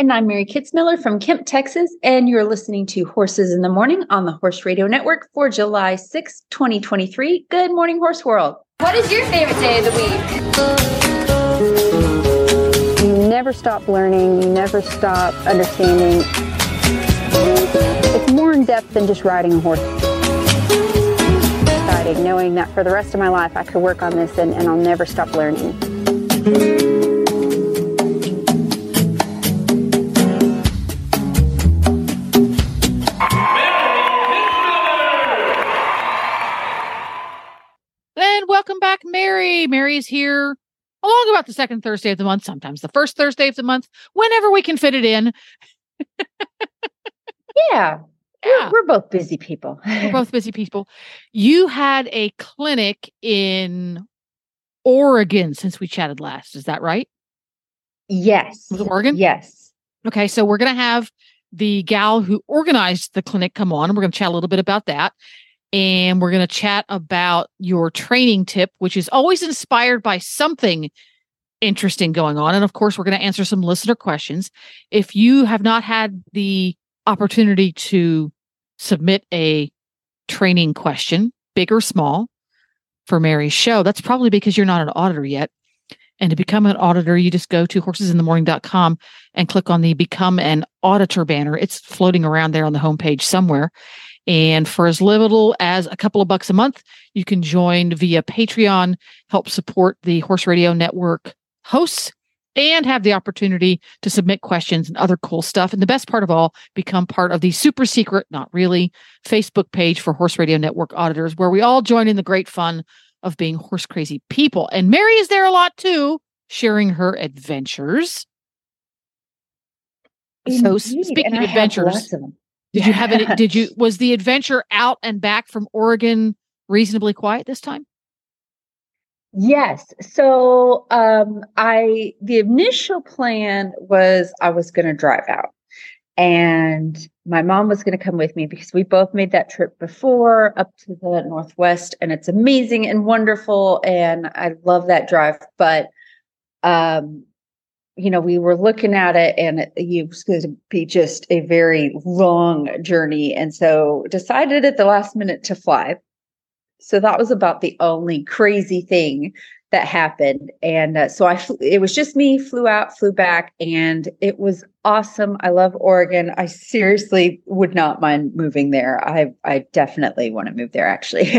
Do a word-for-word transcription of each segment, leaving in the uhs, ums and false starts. And I'm Mary Kitzmiller from Kemp, Texas, and you're listening to Horses in the Morning on the Horse Radio Network for July sixth, twenty twenty-three. Good morning, Horse World. What is your favorite day of the week? You never stop learning. You never stop understanding. It's more in depth than just riding a horse. Exciting, knowing that for the rest of my life, I could work on this and, and I'll never stop learning. Welcome back, Mary. Mary's here along about the second Thursday of the month, sometimes the first Thursday of the month, whenever we can fit it in. yeah, yeah. We're, we're both busy people. We're both busy people. You had a clinic in Oregon since we chatted last. Is that right? Yes. Was it Oregon? Yes. Okay, so we're going to have the gal who organized the clinic come on. We're going to chat a little bit about that. And we're going to chat about your training tip, which is always inspired by something interesting going on. And of course, we're going to answer some listener questions. If you have not had the opportunity to submit a training question, big or small, for Mary's show, that's probably because you're not an auditor yet. And to become an auditor, you just go to horses in the morning dot com and click on the Become an Auditor banner. It's floating around there on the homepage somewhere. And for as little as a couple of bucks a month, you can join via Patreon, help support the Horse Radio Network hosts, and have the opportunity to submit questions and other cool stuff. And the best part of all, become part of the super secret, not really, Facebook page for Horse Radio Network auditors, where we all join in the great fun of being horse crazy people. And Mary is there a lot too, sharing her adventures. Indeed. So speaking of adventures... Did you have it? Did you, was the adventure out and back from Oregon reasonably quiet this time? Yes. So, um, I, the initial plan was I was going to drive out and my mom was going to come with me because we both made that trip before up to the Northwest, and it's amazing and wonderful. And I love that drive, but, um, you know, we were looking at it and it, it was going to be just a very long journey. And so decided at the last minute to fly. So that was about the only crazy thing that happened. And uh, so I, flew, it was just me, flew out, flew back, and it was awesome. I love Oregon. I seriously would not mind moving there. I, I definitely want to move there actually.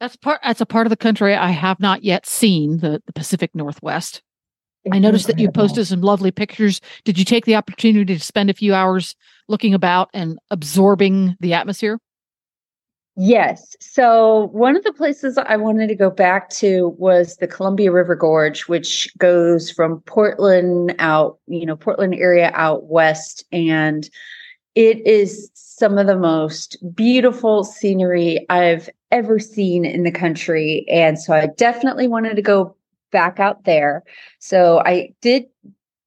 That's part, that's a part of the country I have not yet seen, the, the Pacific Northwest. I noticed that you posted some lovely pictures. Did you take the opportunity to spend a few hours looking about and absorbing the atmosphere? Yes. So one of the places I wanted to go back to was the Columbia River Gorge, which goes from Portland out, you know, Portland area out west. And it is some of the most beautiful scenery I've ever seen in the country. And so I definitely wanted to go back out there. So I did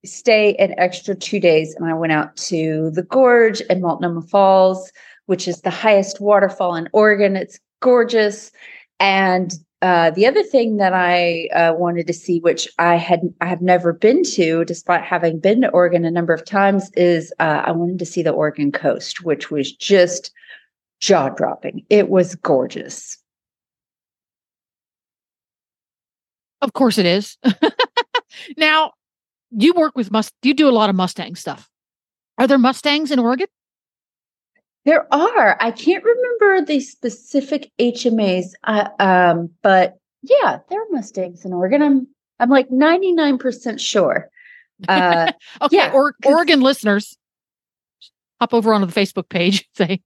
stay an extra two days and I went out to the gorge and Multnomah Falls, which is the highest waterfall in Oregon. It's gorgeous. And uh, the other thing that I uh, wanted to see, which I had, I have never been to, despite having been to Oregon a number of times, is uh, I wanted to see the Oregon coast, which was just jaw-dropping. It was gorgeous. Of course it is. Now, you work with must. You do a lot of Mustang stuff. Are there Mustangs in Oregon? There are. I can't remember the specific H M As, uh, um, but yeah, there are Mustangs in Oregon. I'm I'm like ninety-nine percent sure. Uh, okay, yeah, or, Oregon listeners, hop over onto the Facebook page. Say,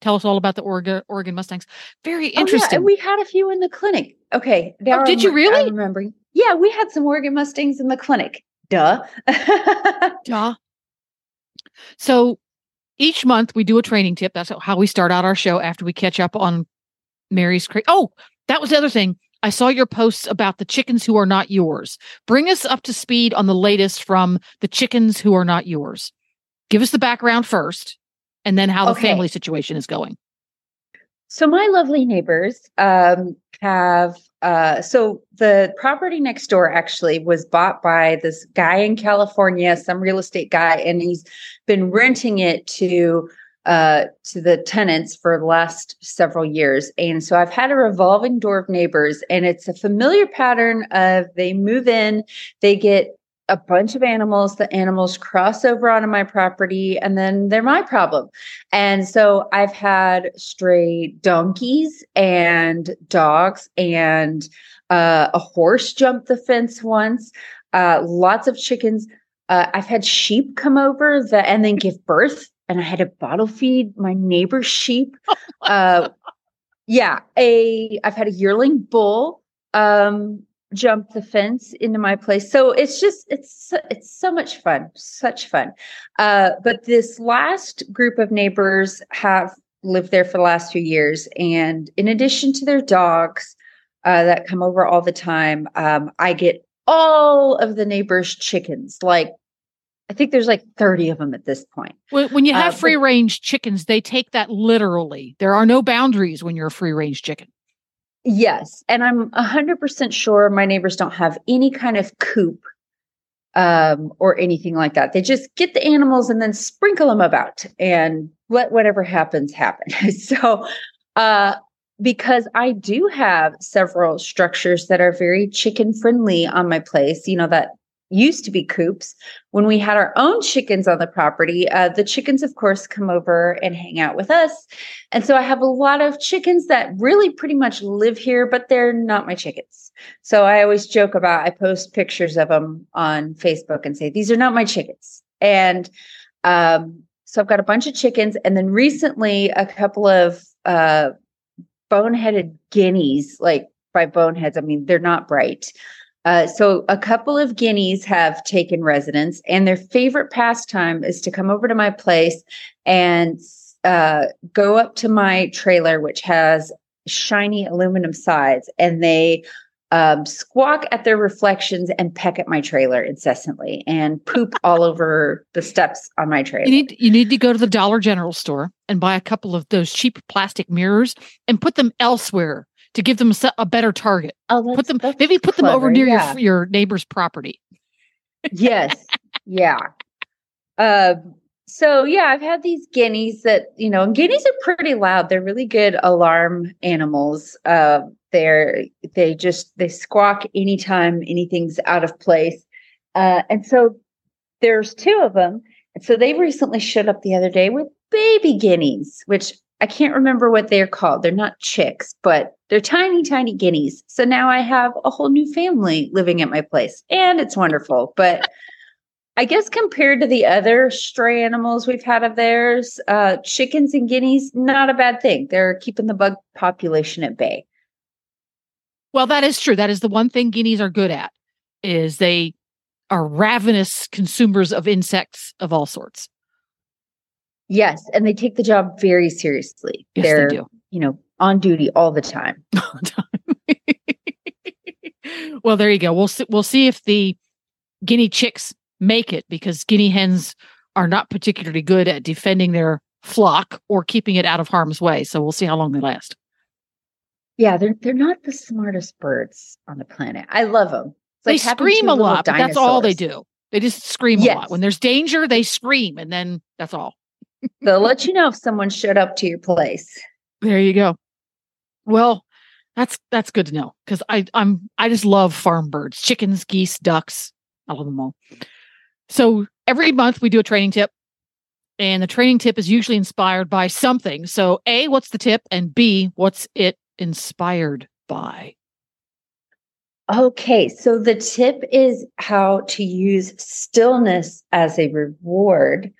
tell us all about the Oregon Oregon Mustangs. Very interesting. Oh, yeah, and we had a few in the clinic. Okay. Oh, did you really? I'm remembering. Yeah, we had some Oregon Mustangs in the clinic. Duh. Duh. So each month we do a training tip. That's how we start out our show after we catch up on Mary's cra- Oh, that was the other thing. I saw your posts about the chickens who are not yours. Bring us up to speed on the latest from the chickens who are not yours. Give us the background first and then how the okay. family situation is going. So my lovely neighbors um, have, uh, so the property next door actually was bought by this guy in California, some real estate guy, and he's been renting it to uh, to the tenants for the last several years. And so I've had a revolving door of neighbors, and it's a familiar pattern of they move in, they get a bunch of animals, the animals cross over onto my property, and then they're my problem. And so I've had stray donkeys and dogs and uh, a horse jump the fence once, uh, lots of chickens. Uh, I've had sheep come over the, and then give birth, and I had to bottle feed my neighbor's sheep. Uh, yeah, a I've had a yearling bull um jump the fence into my place. So it's just, it's, it's so much fun, such fun. Uh, but this last group of neighbors have lived there for the last few years. And in addition to their dogs uh, that come over all the time, um, I get all of the neighbors' chickens. Like, I think there's like thirty of them at this point. When, when you have uh, free range chickens, they take that literally. There are no boundaries when you're a free range chicken. Yes. And I'm one hundred percent sure my neighbors don't have any kind of coop um, or anything like that. They just get the animals and then sprinkle them about and let whatever happens happen. So uh, because I do have several structures that are very chicken friendly on my place, you know, that used to be coops. When we had our own chickens on the property, uh, the chickens, of course, come over and hang out with us. And so I have a lot of chickens that really pretty much live here, but they're not my chickens. So I always joke about, I post pictures of them on Facebook and say, these are not my chickens. And um, so I've got a bunch of chickens. And then recently a couple of uh, boneheaded guineas, like by boneheads, I mean, they're not bright. Uh, so a couple of guineas have taken residence, and their favorite pastime is to come over to my place and uh, go up to my trailer, which has shiny aluminum sides, and they um, squawk at their reflections and peck at my trailer incessantly and poop all over the steps on my trailer. You need, you need to go to the Dollar General store and buy a couple of those cheap plastic mirrors and put them elsewhere to give them a better target. Oh, put them, maybe put clever, them over near yeah. your, your neighbor's property. Yes. Yeah. Uh, so yeah, I've had these guineas that, you know, and guineas are pretty loud. They're really good alarm animals. Uh, they're, they just, they squawk anytime anything's out of place. Uh, and so there's two of them. And so they recently showed up the other day with baby guineas, which I can't remember what they're called. They're not chicks, but they're tiny, tiny guineas. So now I have a whole new family living at my place, and it's wonderful. But I guess compared to the other stray animals we've had of theirs, uh, chickens and guineas, not a bad thing. They're keeping the bug population at bay. Well, that is true. That is the one thing guineas are good at, is they are ravenous consumers of insects of all sorts. Yes, and they take the job very seriously. Yes, They're, they do. You know, on duty all the time. All the time. Well, there you go. We'll see, we'll see if the guinea chicks make it, because guinea hens are not particularly good at defending their flock or keeping it out of harm's way. So we'll see how long they last. Yeah, they're they're not the smartest birds on the planet. I love them. It's they like scream a lot. But that's all they do. They just scream yes. a lot. When there's danger, they scream, and then that's all. They'll let you know if someone showed up to your place. There you go. Well, that's that's good to know, because I I'm I just love farm birds, chickens, geese, ducks. I love them all. So every month we do a training tip, and the training tip is usually inspired by something. So A, what's the tip? And B, what's it inspired by? Okay, so the tip is how to use stillness as a reward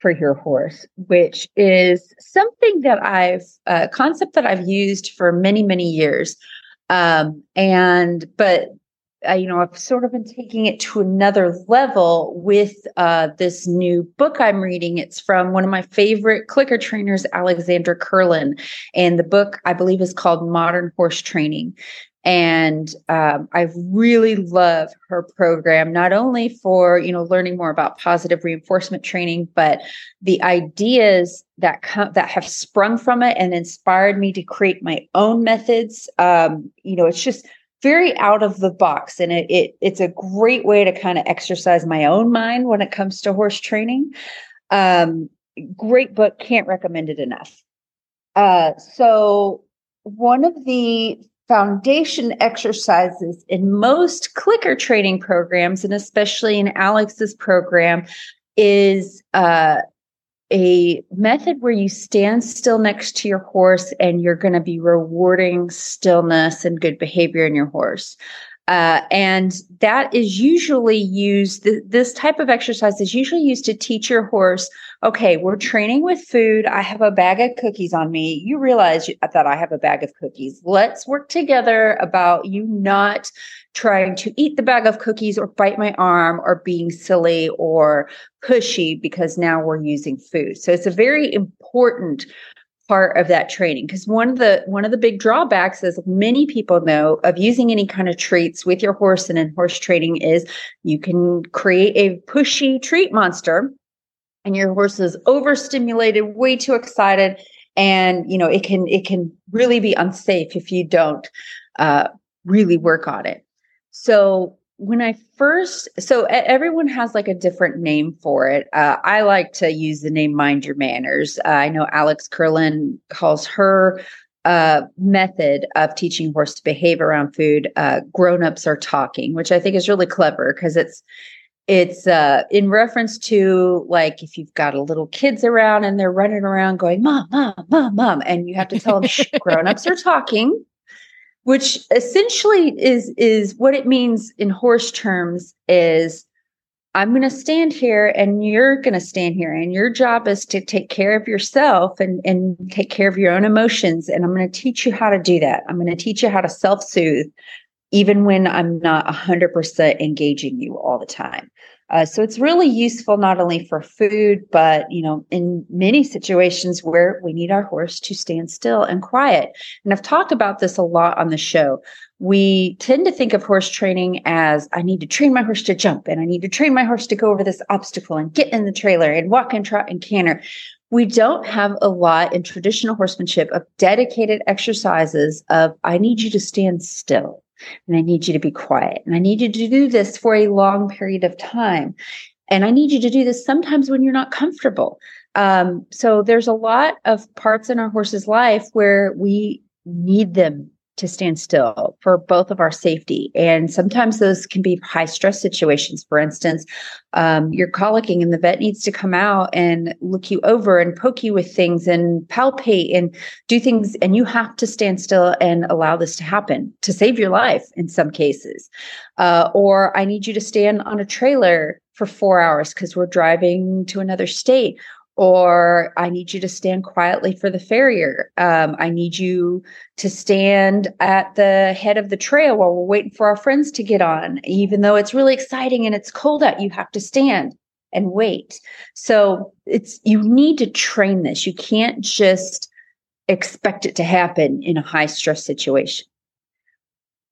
for your horse, which is something that I've a uh, concept that I've used for many, many years. Um, and, but uh, you know, I've sort of been taking it to another level with uh, this new book I'm reading. It's from one of my favorite clicker trainers, Alexandra Kurland. And the book, I believe, is called Modern Horse Training. And um, I really love her program, not only for, you know, learning more about positive reinforcement training, but the ideas that co- that have sprung from it and inspired me to create my own methods. Um, you know, it's just very out of the box, and it, it it's a great way to kind of exercise my own mind when it comes to horse training. Um, great book, can't recommend it enough. Uh, so one of the foundation exercises in most clicker training programs, and especially in Alex's program, is uh, a method where you stand still next to your horse, and you're going to be rewarding stillness and good behavior in your horse. Uh, and that is usually used, th- this type of exercise is usually used to teach your horse, okay, we're training with food. I have a bag of cookies on me. You realize you, that I have a bag of cookies. Let's work together about you not trying to eat the bag of cookies or bite my arm or being silly or pushy, because now we're using food. So it's a very important part of that training, because one of the one of the big drawbacks, as many people know, of using any kind of treats with your horse and in horse training is you can create a pushy treat monster, and your horse is overstimulated, way too excited, and you know it can it can really be unsafe if you don't uh, really work on it. So when I first, so everyone has like a different name for it. Uh, I like to use the name Mind Your Manners. Uh, I know Alex Kurland calls her uh, method of teaching horse to behave around food, uh, grown-ups are talking, which I think is really clever, because it's, it's uh, in reference to like, if you've got a little kids around and they're running around going, mom, mom, mom, mom, and you have to tell them, shh, grown-ups are talking. Which essentially is is what it means in horse terms is I'm going to stand here and you're going to stand here, and your job is to take care of yourself and, and take care of your own emotions. And I'm going to teach you how to do that. I'm going to teach you how to self-soothe, even when I'm not one hundred percent engaging you all the time. Uh, so it's really useful not only for food, but you know, in many situations where we need our horse to stand still and quiet. And I've talked about this a lot on the show. We tend to think of horse training as I need to train my horse to jump, and I need to train my horse to go over this obstacle and get in the trailer and walk and trot and canter. We don't have a lot in traditional horsemanship of dedicated exercises of I need you to stand still. And I need you to be quiet. And I need you to do this for a long period of time. And I need you to do this sometimes when you're not comfortable. Um, so there's a lot of parts in our horse's life where we need them to stand still for both of our safety. And sometimes those can be high stress situations. For instance, um, you're colicking and the vet needs to come out and look you over and poke you with things and palpate and do things. And you have to stand still and allow this to happen to save your life in some cases. Uh, or I need you to stand on a trailer for four hours because we're driving to another state. Or I need you to stand quietly for the farrier. Um, I need you to stand at the head of the trail while we're waiting for our friends to get on. Even though it's really exciting and it's cold out, you have to stand and wait. So it's you need to train this. You can't just expect it to happen in a high stress situation.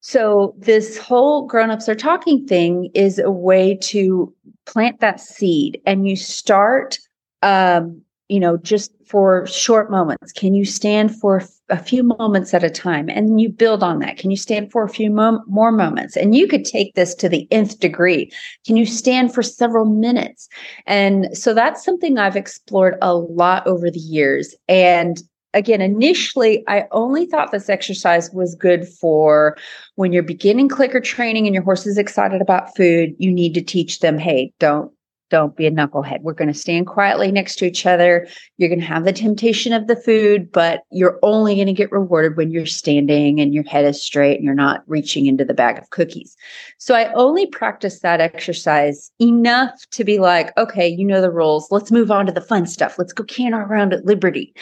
So this whole grown-ups are talking thing is a way to plant that seed, and you start Um, you know, just for short moments. Can you stand for f- a few moments at a time? And you build on that. Can you stand for a few mom- more moments? And you could take this to the nth degree. Can you stand for several minutes? And so that's something I've explored a lot over the years. And again, initially, I only thought this exercise was good for when you're beginning clicker training and your horse is excited about food. You need to teach them, hey, don't Don't be a knucklehead. We're going to stand quietly next to each other. You're going to have the temptation of the food, but you're only going to get rewarded when you're standing and your head is straight and you're not reaching into the bag of cookies. So I only practiced that exercise enough to be like, okay, you know the rules. Let's move on to the fun stuff. Let's go canter around at Liberty.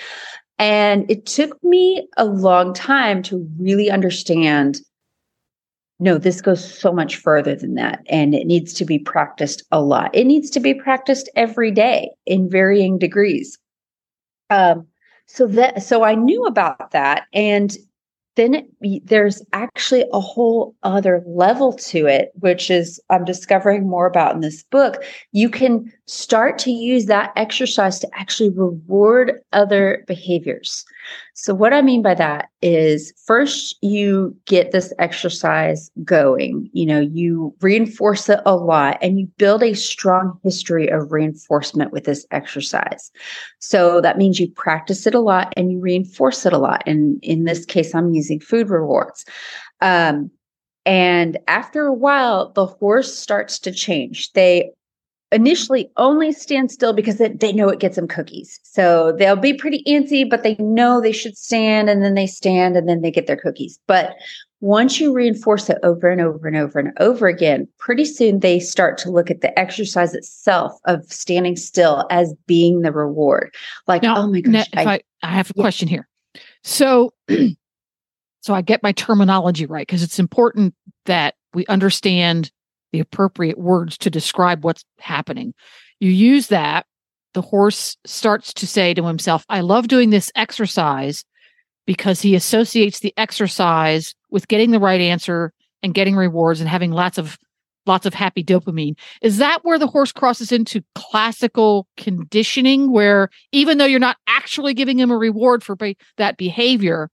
And it took me a long time to really understand No, this goes so much further than that. And it needs to be practiced a lot. It needs to be practiced every day in varying degrees. Um, so that, so I knew about that. And then it, there's actually a whole other level to it, which is I'm discovering more about in this book. You can start to use that exercise to actually reward other behaviors. So what I mean by that is first you get this exercise going, you know, you reinforce it a lot and you build a strong history of reinforcement with this exercise. So that means you practice it a lot and you reinforce it a lot. And in this case, I'm using food rewards. Um, and after a while, the horse starts to change. They initially only stand still because they know it gets them cookies. So they'll be pretty antsy, but they know they should stand, and then they stand, and then they get their cookies. But once you reinforce it over and over and over and over again, pretty soon they start to look at the exercise itself of standing still as being the reward. Like, now, oh my gosh. If I, I, I have a yeah. question here. So, so I get my terminology right, because it's important that we understand the appropriate words to describe what's happening. You use that, the horse starts to say to himself, I love doing this exercise, because he associates the exercise with getting the right answer and getting rewards and having lots of lots of happy dopamine. Is that where the horse crosses into classical conditioning, where even though you're not actually giving him a reward for be- that behavior,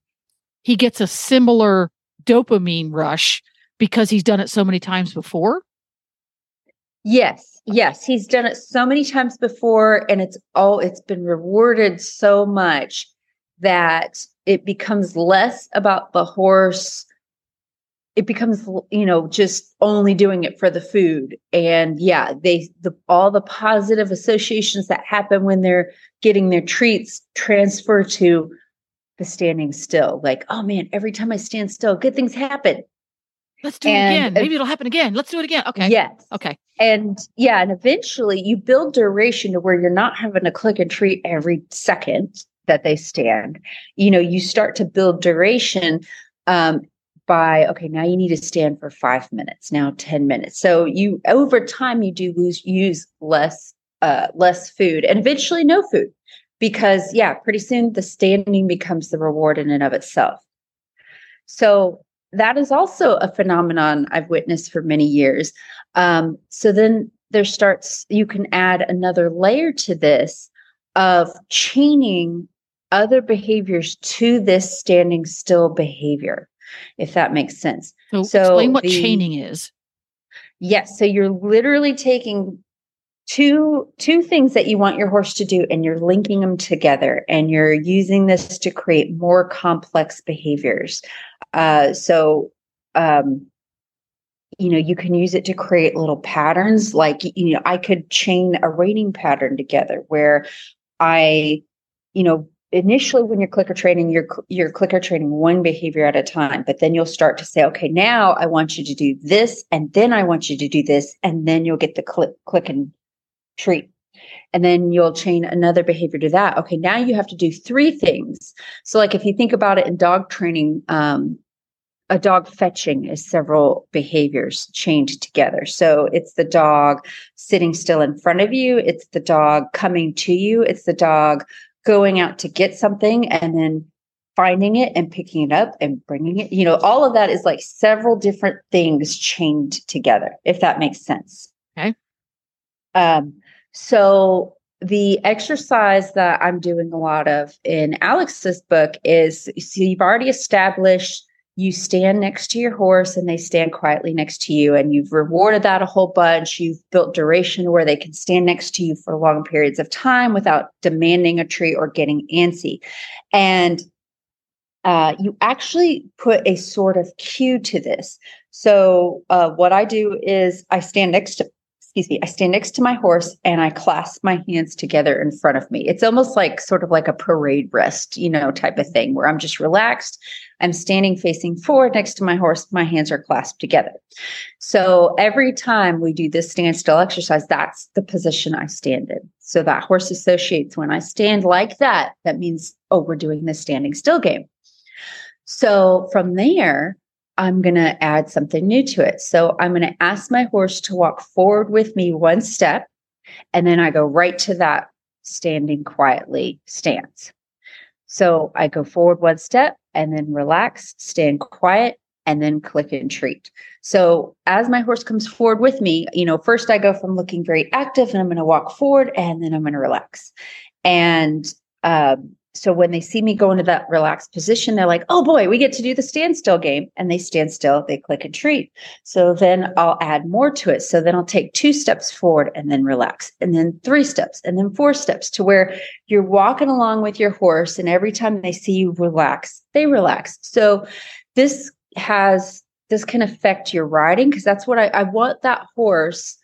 he gets a similar dopamine rush because he's done it so many times before? Yes, yes. He's done it so many times before, and it's all, it's been rewarded so much that it becomes less about the horse. It becomes, you know, just only doing it for the food. And yeah, they, the, all the positive associations that happen when they're getting their treats transfer to the standing still. Like, oh man, every time I stand still, good things happen. Let's do and, it again. Maybe it'll happen again. Let's do it again. Okay. Yes. Okay. And yeah, and eventually you build duration to where you're not having to click and treat every second that they stand. You know, you start to build duration um, by, okay, now you need to stand for five minutes, now ten minutes. So you, over time, you do lose, use less, uh, less food, and eventually no food, because yeah, pretty soon the standing becomes the reward in and of itself. So that is also a phenomenon I've witnessed for many years. Um, so then there starts, you can add another layer to this of chaining other behaviors to this standing still behavior, if that makes sense. So, so explain what the, chaining is. Yes. So you're literally taking two, two things that you want your horse to do, and you're linking them together, and you're using this to create more complex behaviors. Uh, so, um, you know, you can use it to create little patterns. Like, you know, I could chain a reining pattern together where I, you know, initially when you're clicker training, you're, you're clicker training one behavior at a time, but then you'll start to say, okay, now I want you to do this, and then I want you to do this, and then you'll get the click, click and treat. And then you'll chain another behavior to that. Okay, now you have to do three things. So like if you think about it in dog training, um, a dog fetching is several behaviors chained together. So it's the dog sitting still in front of you. It's the dog coming to you. It's the dog going out to get something and then finding it and picking it up and bringing it. You know, all of that is like several different things chained together, if that makes sense. Okay. Um. So the exercise that I'm doing a lot of in Alex's book is, so you've already established you stand next to your horse and they stand quietly next to you, and you've rewarded that a whole bunch. You've built duration where they can stand next to you for long periods of time without demanding a treat or getting antsy. And uh, you actually put a sort of cue to this. So uh, what I do is I stand next to Excuse me, I stand next to my horse and I clasp my hands together in front of me. It's almost like sort of like a parade rest, you know, type of thing where I'm just relaxed. I'm standing facing forward next to my horse. My hands are clasped together. So every time we do this standstill exercise, that's the position I stand in. So that horse associates when I stand like that, that means, oh, we're doing the standing still game. So from there, I'm going to add something new to it. So I'm going to ask my horse to walk forward with me one step, and then I go right to that standing quietly stance. So I go forward one step and then relax, stand quiet, and then click and treat. So as my horse comes forward with me, you know, first I go from looking very active and I'm going to walk forward and then I'm going to relax. And um, so when they see me go into that relaxed position, they're like, oh boy, we get to do the standstill game. And they stand still, they click and treat. So then I'll add more to it. So then I'll take two steps forward and then relax, and then three steps, and then four steps, to where you're walking along with your horse. And every time they see you relax, they relax. So this has, this can affect your riding. Cause that's what I, I want that horse,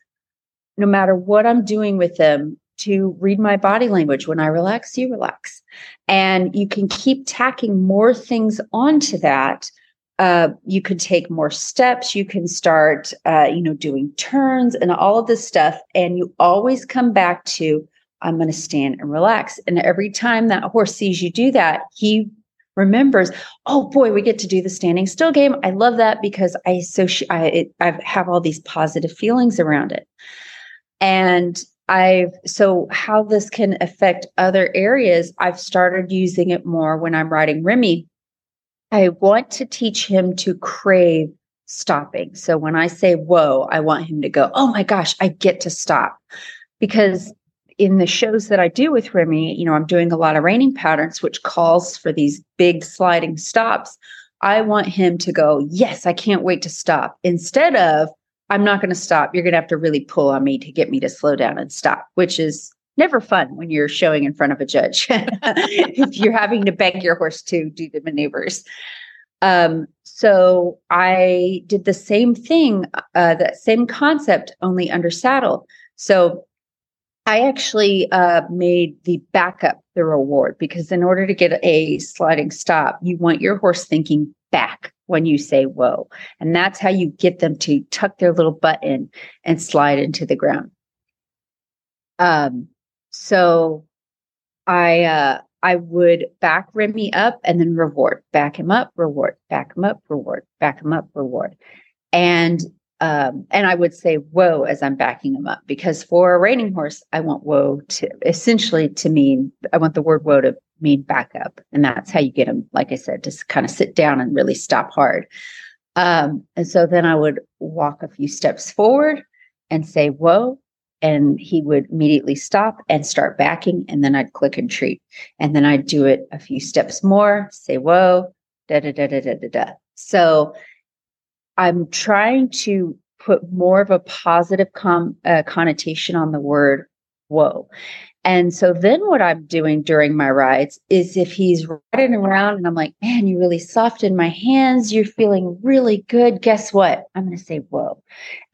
no matter what I'm doing with them, to read my body language. When I relax, you relax. And you can keep tacking more things onto that. Uh, you could take more steps. You can start, uh, you know, doing turns and all of this stuff. And you always come back to, I'm going to stand and relax. And every time that horse sees you do that, he remembers, oh boy, we get to do the standing still game. I love that because I associate, I, it, I have all these positive feelings around it. And I've, so how this can affect other areas, I've started using it more when I'm riding Remy. I want to teach him to crave stopping. So when I say, whoa, I want him to go, oh my gosh, I get to stop. Because in the shows that I do with Remy, you know, I'm doing a lot of reining patterns, which calls for these big sliding stops. I want him to go, yes, I can't wait to stop, instead of, I'm not going to stop. You're going to have to really pull on me to get me to slow down and stop, which is never fun when you're showing in front of a judge. If you're having to beg your horse to do the maneuvers. Um, so I did the same thing, uh, that same concept, only under saddle. So I actually uh, made the backup the reward, because in order to get a sliding stop, you want your horse thinking back when you say, whoa. And that's how you get them to tuck their little butt in and slide into the ground. Um, so I, uh, I would back Remy up and then reward, back him up, reward, back him up, reward, back him up, reward. And, um, and I would say, whoa, as I'm backing him up, because for a reining horse, I want whoa to essentially to mean, I want the word whoa to mean back up. And that's how you get them, like I said, just kind of sit down and really stop hard. Um, and so then I would walk a few steps forward and say, whoa, and he would immediately stop and start backing. And then I'd click and treat. And then I'd do it a few steps more, say, whoa, da, da, da, da, da, da, da. So I'm trying to put more of a positive com- uh, connotation on the word whoa. And so then what I'm doing during my rides is, if he's riding around and I'm like, man, you really softened my hands, you're feeling really good, guess what? I'm going to say, whoa.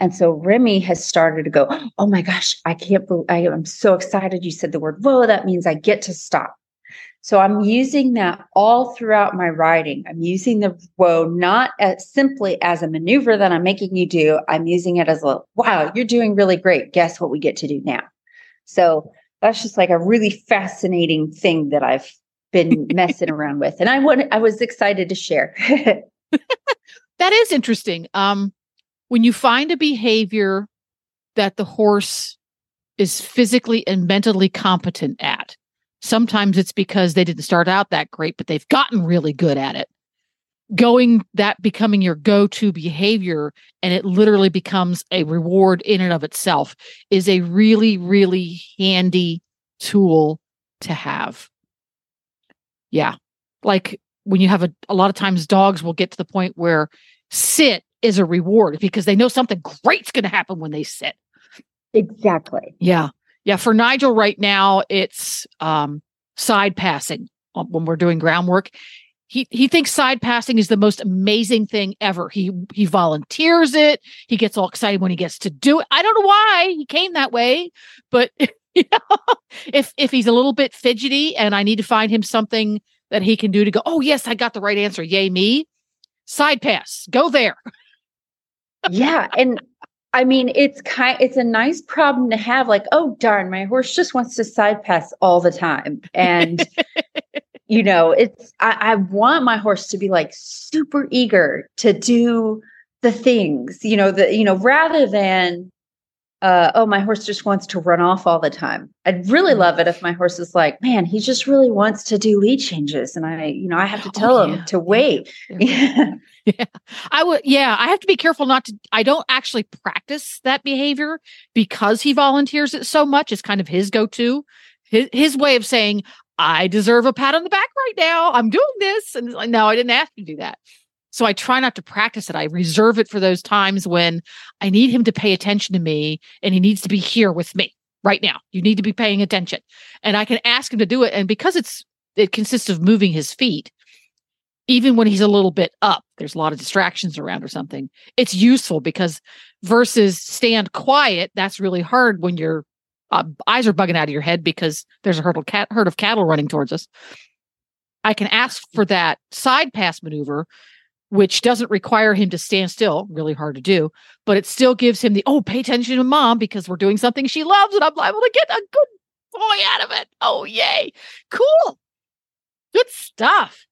And so Remy has started to go, oh my gosh, I can't believe, I am so excited you said the word whoa. That means I get to stop. So I'm using that all throughout my riding. I'm using the whoa, not as simply as a maneuver that I'm making you do. I'm using it as a, wow, you're doing really great. Guess what we get to do now? So that's just like a really fascinating thing that I've been messing around with. And I want, I was excited to share. That is interesting. Um, when you find a behavior that the horse is physically and mentally competent at, sometimes it's because they didn't start out that great, but they've gotten really good at it. Going that becoming your go-to behavior, and it literally becomes a reward in and of itself, is a really, really handy tool to have. Yeah. Like when you have a, a lot of times dogs will get to the point where sit is a reward because they know something great's going to happen when they sit. Exactly. Yeah. Yeah. For Nigel right now, it's um, side passing when we're doing groundwork. He he thinks side passing is the most amazing thing ever. He he volunteers it. He gets all excited when he gets to do it. I don't know why he came that way, but you know, if if he's a little bit fidgety and I need to find him something that he can do to go, oh yes, I got the right answer. Yay me. Side pass. Go there. Yeah, and I mean, it's kind it's a nice problem to have, like, oh darn, my horse just wants to side pass all the time. And you know, it's, I, I want my horse to be like super eager to do the things, you know, the, you know, rather than, uh, oh, my horse just wants to run off all the time. I'd really love it if my horse is like, man, he just really wants to do lead changes. And I, you know, I have to tell oh, yeah. him to wait. Yeah. yeah. I would, yeah, I have to be careful not to, I don't actually practice that behavior because he volunteers it so much. It's kind of his go-to, his, his way of saying, I deserve a pat on the back right now. I'm doing this. And it's like, no, I didn't ask you to do that. So I try not to practice it. I reserve it for those times when I need him to pay attention to me and he needs to be here with me right now. You need to be paying attention. And I can ask him to do it. And because it's it consists of moving his feet, even when he's a little bit up, there's a lot of distractions around or something. It's useful because versus stand quiet, that's really hard when your uh, eyes are bugging out of your head because there's a herd of, cat, herd of cattle running towards us. I can ask for that side pass maneuver, which doesn't require him to stand still, really hard to do, but it still gives him the, oh, pay attention to mom because we're doing something she loves and I'm liable to get a good boy out of it. Oh, yay. Cool. Good stuff.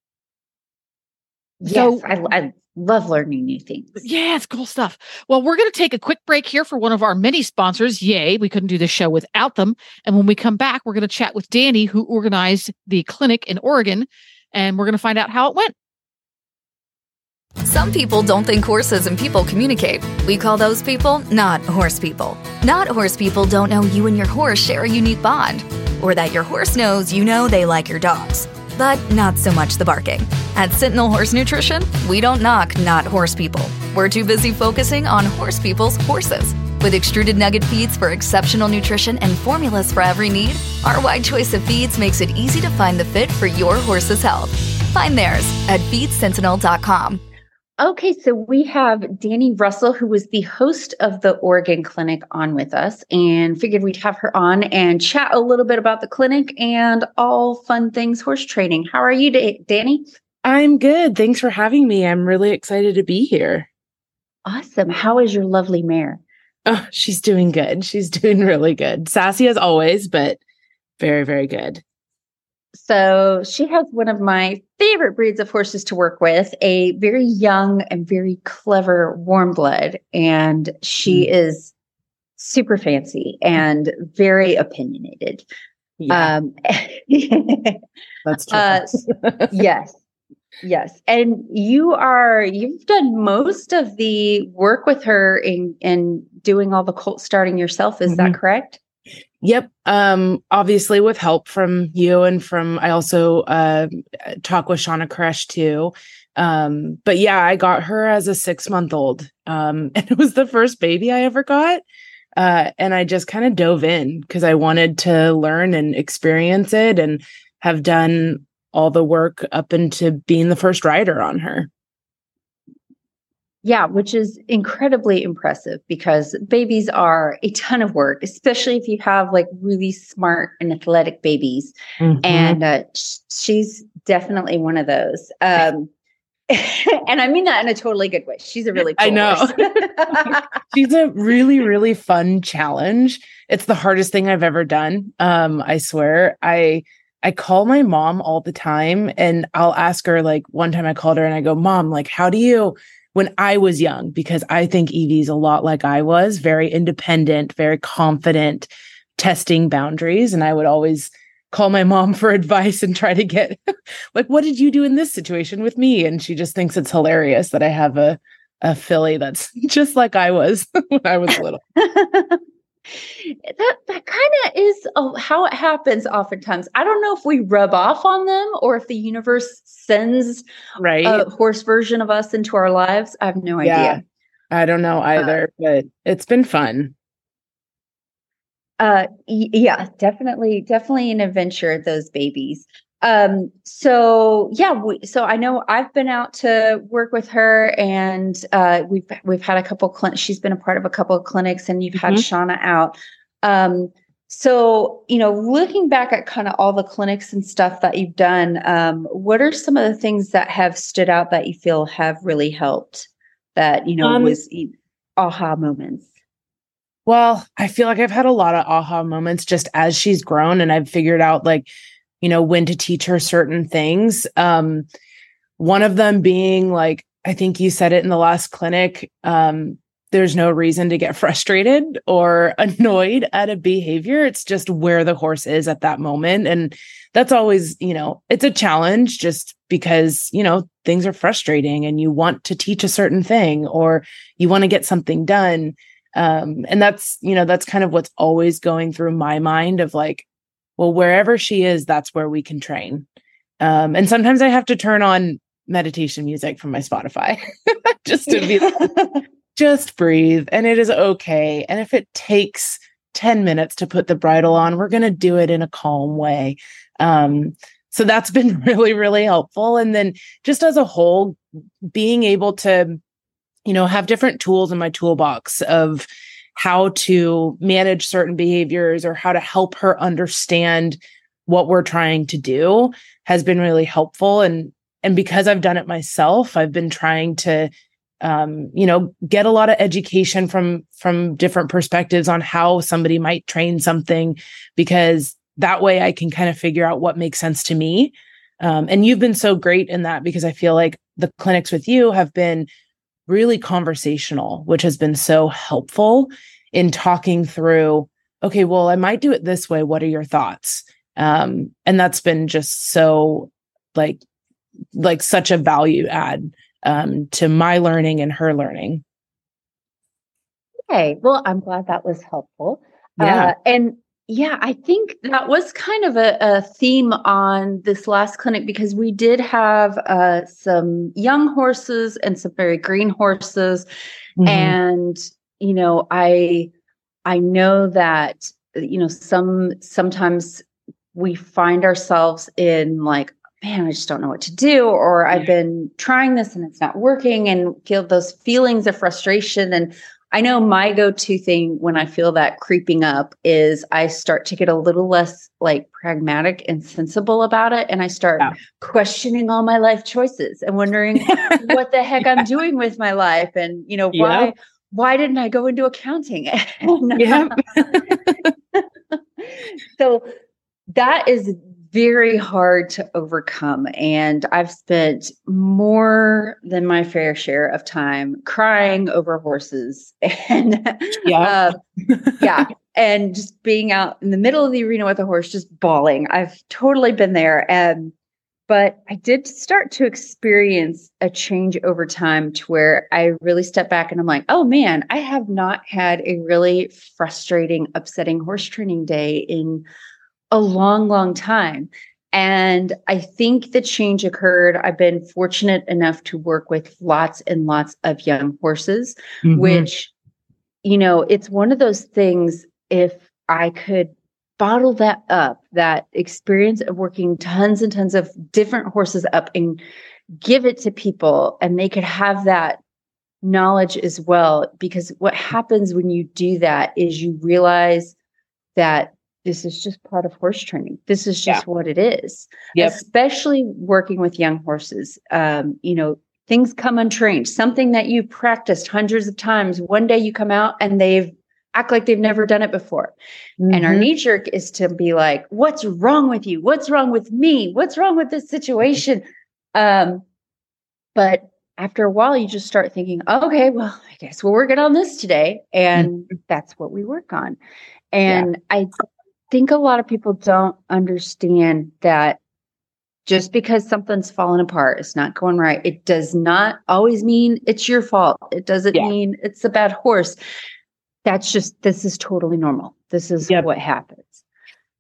Yes, so, I, I love learning new things. Yeah, it's cool stuff. Well, we're going to take a quick break here for one of our many sponsors. Yay, we couldn't do this show without them. And when we come back, we're going to chat with Dani, who organized the clinic in Oregon, and we're going to find out how it went. Some people don't think horses and people communicate. We call those people not horse people. Not horse people don't know you and your horse share a unique bond, or that your horse knows you know they like your dogs, but not so much the barking. At Sentinel Horse Nutrition, we don't knock not horse people. We're too busy focusing on horse people's horses. With extruded nugget feeds for exceptional nutrition and formulas for every need, our wide choice of feeds makes it easy to find the fit for your horse's health. Find theirs at feed sentinel dot com. Okay, so we have Dani Russell, who was the host of the Oregon clinic, on with us, and figured we'd have her on and chat a little bit about the clinic and all fun things horse training. How are you, D- Dani? I'm good. Thanks for having me. I'm really excited to be here. Awesome. How is your lovely mare? Oh, she's doing good. She's doing really good. Sassy as always, but very, very good. So she has one of my favorite breeds of horses to work with, a very young and very clever warm blood. And she mm. is super fancy and very opinionated. Yeah. Um, That's true. Uh, yes. Yes. And you are, you've done most of the work with her in, in doing all the colt starting yourself. Is mm-hmm. that correct? Yep. Um, obviously with help from you and from, I also, uh, talk with Shauna Kresh too. Um, but yeah, I got her as a six month old. Um, and it was the first baby I ever got. Uh, and I just kind of dove in cause I wanted to learn and experience it and have done all the work up into being the first rider on her. Yeah, which is incredibly impressive because babies are a ton of work, especially if you have like really smart and athletic babies. Mm-hmm. And uh, sh- she's definitely one of those. Um, and I mean that in a totally good way. She's a really cool I know. horse. She's a really, really fun challenge. It's the hardest thing I've ever done. Um, I swear. I I call my mom all the time and I'll ask her, like one time I called her and I go, Mom, like, how do you... when I was young, because I think Evie's a lot like I was, very independent, very confident, testing boundaries. And I would always call my mom for advice and try to get like, what did you do in this situation with me? And she just thinks it's hilarious that I have a, a filly that's just like I was when I was little. That that kind of is a, how it happens oftentimes. I don't know if we rub off on them or if the universe sends right. a horse version of us into our lives. I have no yeah. idea. I don't know either, uh, but it's been fun. Uh, y- yeah, definitely, definitely an adventure, those babies. Um, so yeah, we, so I know I've been out to work with her and, uh, we've, we've had a couple clinics. She's been a part of a couple of clinics and you've mm-hmm. had Shauna out. Um, so, you know, looking back at kind of all the clinics and stuff that you've done, um, what are some of the things that have stood out that you feel have really helped that, you know, um, was aha moments? Well, I feel like I've had a lot of aha moments just as she's grown and I've figured out like, you know, when to teach her certain things. Um, one of them being like, I think you said it in the last clinic, um, there's no reason to get frustrated or annoyed at a behavior. It's just where the horse is at that moment. And that's always, you know, it's a challenge just because, you know, things are frustrating and you want to teach a certain thing or you want to get something done. Um, and that's, you know, that's kind of what's always going through my mind of like, well, wherever she is, that's where we can train. Um, and sometimes I have to turn on meditation music from my Spotify just to be like, just breathe. And it is okay. And if it takes ten minutes to put the bridle on, we're going to do it in a calm way. Um, so that's been really, really helpful. And then just as a whole, being able to, you know, have different tools in my toolbox of how to manage certain behaviors or how to help her understand what we're trying to do has been really helpful. And, and because I've done it myself, I've been trying to Um, you know, get a lot of education from from different perspectives on how somebody might train something, because that way I can kind of figure out what makes sense to me. Um, and you've been so great in that, because I feel like the clinics with you have been really conversational, which has been so helpful in talking through, okay, well, I might do it this way. What are your thoughts? Um, and that's been just so like, like such a value add um, to my learning and her learning. Okay. Well, I'm glad that was helpful. Yeah. Uh, and yeah, I think that was kind of a, a theme on this last clinic, because we did have, uh, some young horses and some very green horses. Mm-hmm. And, you know, I, I know that, you know, some, sometimes we find ourselves in like, man, I just don't know what to do, or I've been trying this and it's not working, and feel those feelings of frustration. And I know my go-to thing when I feel that creeping up is I start to get a little less like pragmatic and sensible about it. And I start wow. questioning all my life choices and wondering what the heck yeah. I'm doing with my life. And, you know, why, yeah. why didn't I go into accounting? yeah. So that is very hard to overcome. And I've spent more than my fair share of time crying over horses and, yeah. uh, yeah. and just being out in the middle of the arena with a horse, just bawling. I've totally been there. Um, but I did start to experience a change over time to where I really stepped back and I'm like, oh man, I have not had a really frustrating, upsetting horse training day in a long, long time. And I think the change occurred. I've been fortunate enough to work with lots and lots of young horses, mm-hmm. which, you know, it's one of those things. If I could bottle that up, that experience of working tons and tons of different horses up, and give it to people, and they could have that knowledge as well. Because what happens when you do that is you realize that this is just part of horse training. This is just yeah. what it is, yep. especially working with young horses. Um, you know, things come untrained, something that you practiced hundreds of times. One day you come out and they've act like they've never done it before. Mm-hmm. And our knee jerk is to be like, what's wrong with you? What's wrong with me? What's wrong with this situation? Um, but after a while, you just start thinking, oh, okay, well, I guess we'll work on this today. And mm-hmm. that's what we work on. And yeah. I think a lot of people don't understand that just because something's fallen apart, it's not going right, it does not always mean it's your fault. It doesn't yeah. mean it's a bad horse. That's just, this is totally normal. This is yep. what happens.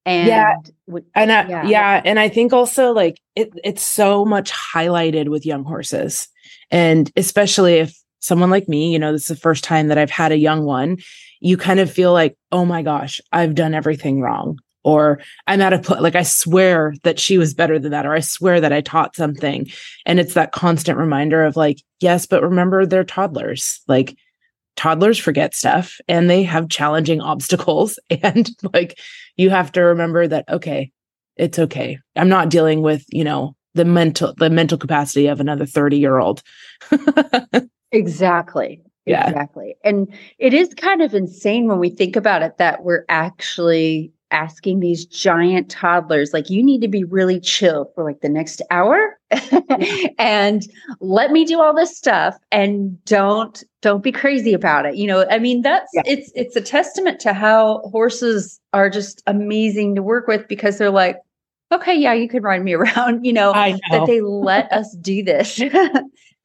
And yeah. We, and I, yeah. yeah. And I think also like it, it's so much highlighted with young horses. And especially if someone like me, you know, this is the first time that I've had a young one, you kind of feel like, oh my gosh, I've done everything wrong. Or I'm at a put, like, I swear that she was better than that. Or I swear that I taught something. And it's that constant reminder of like, yes, but remember, they're toddlers. Like, toddlers forget stuff and they have challenging obstacles. And like, you have to remember that, okay, it's okay. I'm not dealing with, you know, the mental, the mental capacity of another thirty year old. Exactly. Yeah. Exactly. And it is kind of insane when we think about it, that we're actually asking these giant toddlers, like, you need to be really chill for like the next hour and let me do all this stuff and don't, don't be crazy about it. You know, I mean, that's, yeah. it's, it's a testament to how horses are just amazing to work with, because they're like, okay, yeah, you can ride me around, you know, know. that they let us do this. Yep.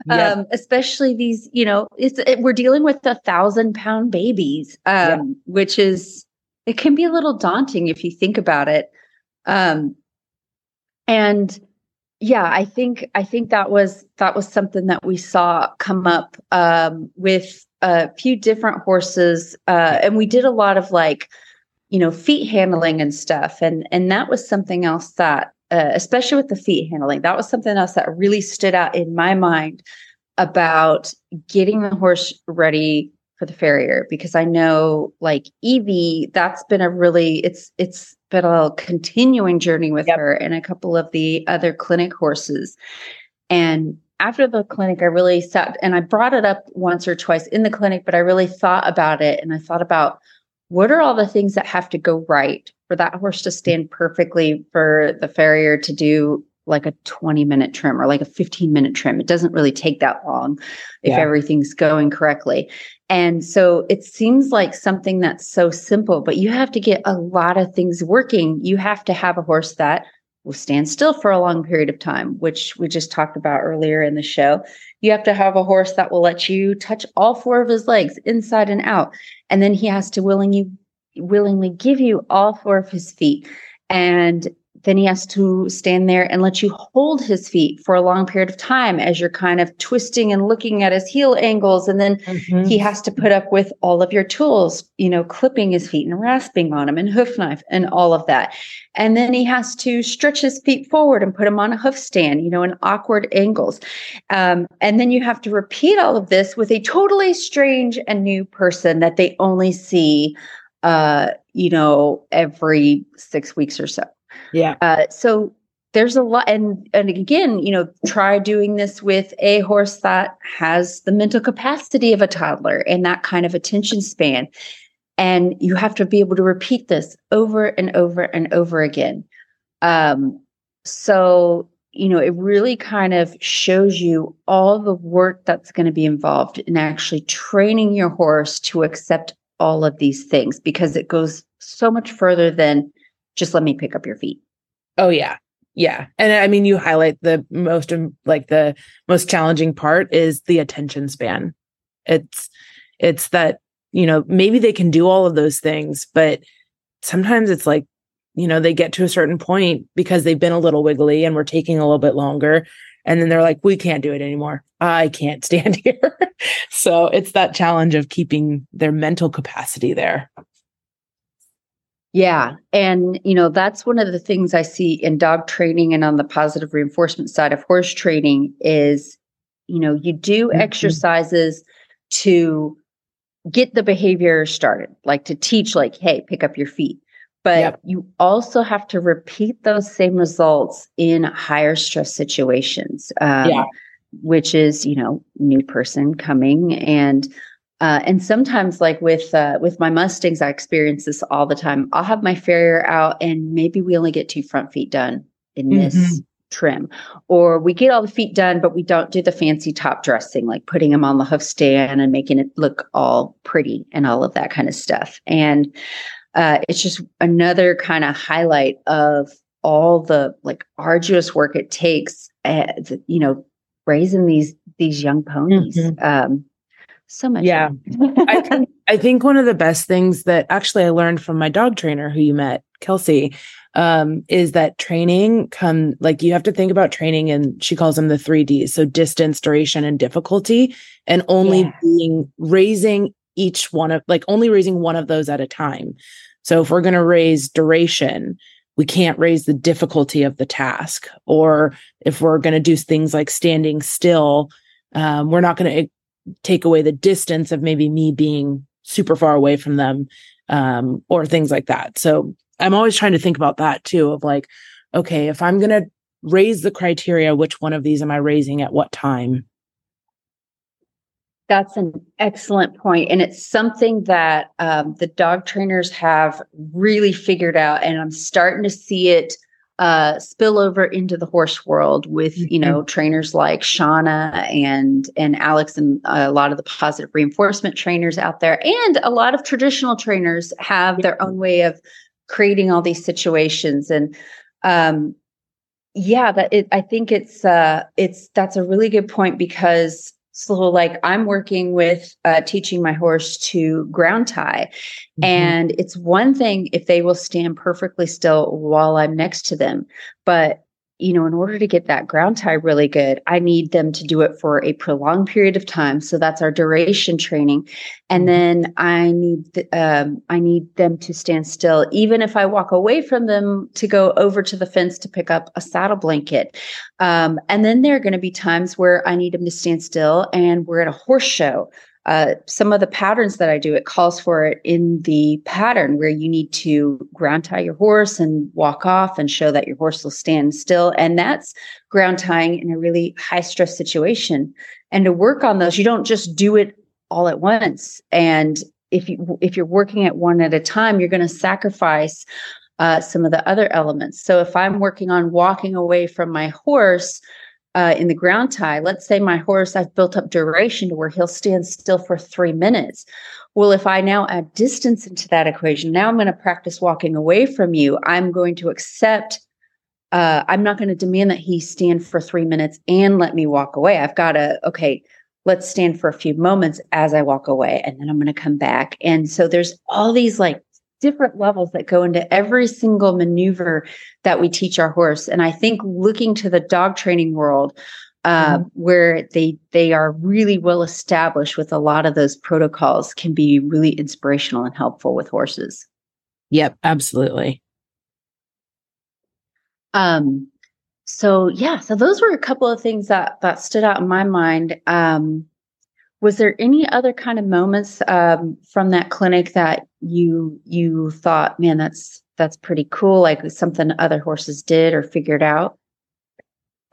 Um, especially these, you know, it's, it, we're dealing with a thousand pound babies, um, yeah. which is, it can be a little daunting if you think about it. Um, and yeah, I think, I think that was, that was something that we saw come up, um, with a few different horses. Uh, and we did a lot of like, you know, feet handling and stuff. And, and that was something else that, Uh, especially with the feet handling, that was something else that really stood out in my mind about getting the horse ready for the farrier. Because I know, like Evie, that's been a really, it's, it's been a continuing journey with yep. her and a couple of the other clinic horses. And after the clinic, I really sat and I brought it up once or twice in the clinic, but I really thought about it. And I thought about, what are all the things that have to go right for that horse to stand perfectly for the farrier to do like a twenty minute trim or like a fifteen minute trim? It doesn't really take that long if yeah. everything's going correctly. And so it seems like something that's so simple, but you have to get a lot of things working. You have to have a horse that will stand still for a long period of time, which we just talked about earlier in the show. You have to have a horse that will let you touch all four of his legs inside and out. And then he has to willingly, willingly give you all four of his feet. And then he has to stand there and let you hold his feet for a long period of time as you're kind of twisting and looking at his heel angles. And then mm-hmm. he has to put up with all of your tools, you know, clipping his feet and rasping on him and hoof knife and all of that. And then he has to stretch his feet forward and put him on a hoof stand, you know, in awkward angles. Um, and then you have to repeat all of this with a totally strange and new person that they only see, uh, you know, every six weeks or so. Yeah. Uh, so there's a lot. And, and again, you know, try doing this with a horse that has the mental capacity of a toddler and that kind of attention span. And you have to be able to repeat this over and over and over again. Um, so, you know, it really kind of shows you all the work that's going to be involved in actually training your horse to accept all of these things, because it goes so much further than just let me pick up your feet. Oh, yeah. Yeah. And I mean, you highlight the most, like the most challenging part is the attention span. It's, it's that, you know, maybe they can do all of those things, but sometimes it's like, you know, they get to a certain point because they've been a little wiggly and we're taking a little bit longer. And then they're like, we can't do it anymore. I can't stand here. So it's that challenge of keeping their mental capacity there. Yeah. And, you know, that's one of the things I see in dog training and on the positive reinforcement side of horse training is, you know, you do mm-hmm. exercises to get the behavior started, like to teach, like, hey, pick up your feet. But yep. you also have to repeat those same results in higher stress situations, um, yeah. which is, you know, new person coming. And uh, and sometimes, like with uh, with my Mustangs, I experience this all the time. I'll have my farrier out and maybe we only get two front feet done in mm-hmm. this trim, or we get all the feet done, but we don't do the fancy top dressing, like putting them on the hoof stand and making it look all pretty and all of that kind of stuff. And uh, it's just another kind of highlight of all the like arduous work it takes, at, you know, raising these, these young ponies. Mm-hmm. Um, so much. Yeah. I, think, I think one of the best things that actually I learned from my dog trainer who you met, Kelsey, um, is that training come like you have to think about training, and she calls them the three D's. So distance, duration, and difficulty, and only yeah. being raising each one of like only raising one of those at a time. So if we're going to raise duration, we can't raise the difficulty of the task. Or if we're going to do things like standing still, um, we're not going to take away the distance of maybe me being super far away from them, um, or things like that. So I'm always trying to think about that too, of like, okay, if I'm going to raise the criteria, which one of these am I raising at what time? That's an excellent point. And it's something that um, the dog trainers have really figured out. And I'm starting to see it uh, spill over into the horse world with, mm-hmm. you know, trainers like Shauna and, and Alex and a lot of the positive reinforcement trainers out there. And a lot of traditional trainers have their own way of creating all these situations. And, um, yeah, that it, I think it's, uh, it's, that's a really good point because so like I'm working with uh, teaching my horse to ground tie. Mm-hmm. And it's one thing if they will stand perfectly still while I'm next to them. But, you know, in order to get that ground tie really good, I need them to do it for a prolonged period of time. So that's our duration training. And then I need th- um, I need them to stand still, even if I walk away from them to go over to the fence to pick up a saddle blanket. Um, and then there are going to be times where I need them to stand still and we're at a horse show. Uh, some of the patterns that I do, it calls for it in the pattern where you need to ground tie your horse and walk off and show that your horse will stand still. And that's ground tying in a really high stress situation. And to work on those, you don't just do it all at once. And if you, if you're working at one at a time, you're going to sacrifice uh, some of the other elements. So if I'm working on walking away from my horse, Uh, in the ground tie, let's say my horse, I've built up duration to where he'll stand still for three minutes. Well, if I now add distance into that equation, now I'm going to practice walking away from you. I'm going to accept, uh, I'm not going to demand that he stand for three minutes and let me walk away. I've got to, okay, let's stand for a few moments as I walk away, and then I'm going to come back. And so there's all these like different levels that go into every single maneuver that we teach our horse. And I think looking to the dog training world, uh, mm-hmm. where they they are really well established with a lot of those protocols, can be really inspirational and helpful with horses. Yep, absolutely. Um. So yeah, so those were a couple of things that that stood out in my mind. Um, was there any other kind of moments um, from that clinic that you you thought, man, that's that's pretty cool, like something other horses did or figured out?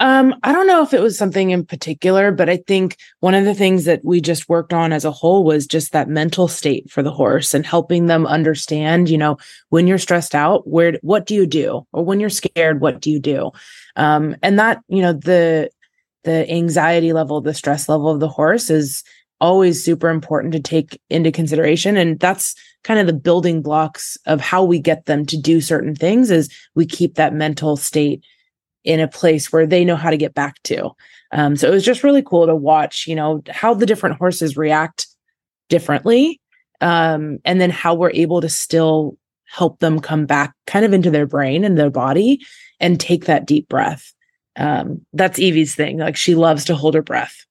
Um, I don't know if it was something in particular, but I think one of the things that we just worked on as a whole was just that mental state for the horse and helping them understand, you know, when you're stressed out, where what do you do? Or when you're scared, what do you do? Um, and that, you know, the the anxiety level, the stress level of the horse is always super important to take into consideration. And that's kind of the building blocks of how we get them to do certain things, is we keep that mental state in a place where they know how to get back to. Um, so it was just really cool to watch, you know, how the different horses react differently. Um, and then how we're able to still help them come back kind of into their brain and their body and take that deep breath. Um, that's Evie's thing. Like, she loves to hold her breath.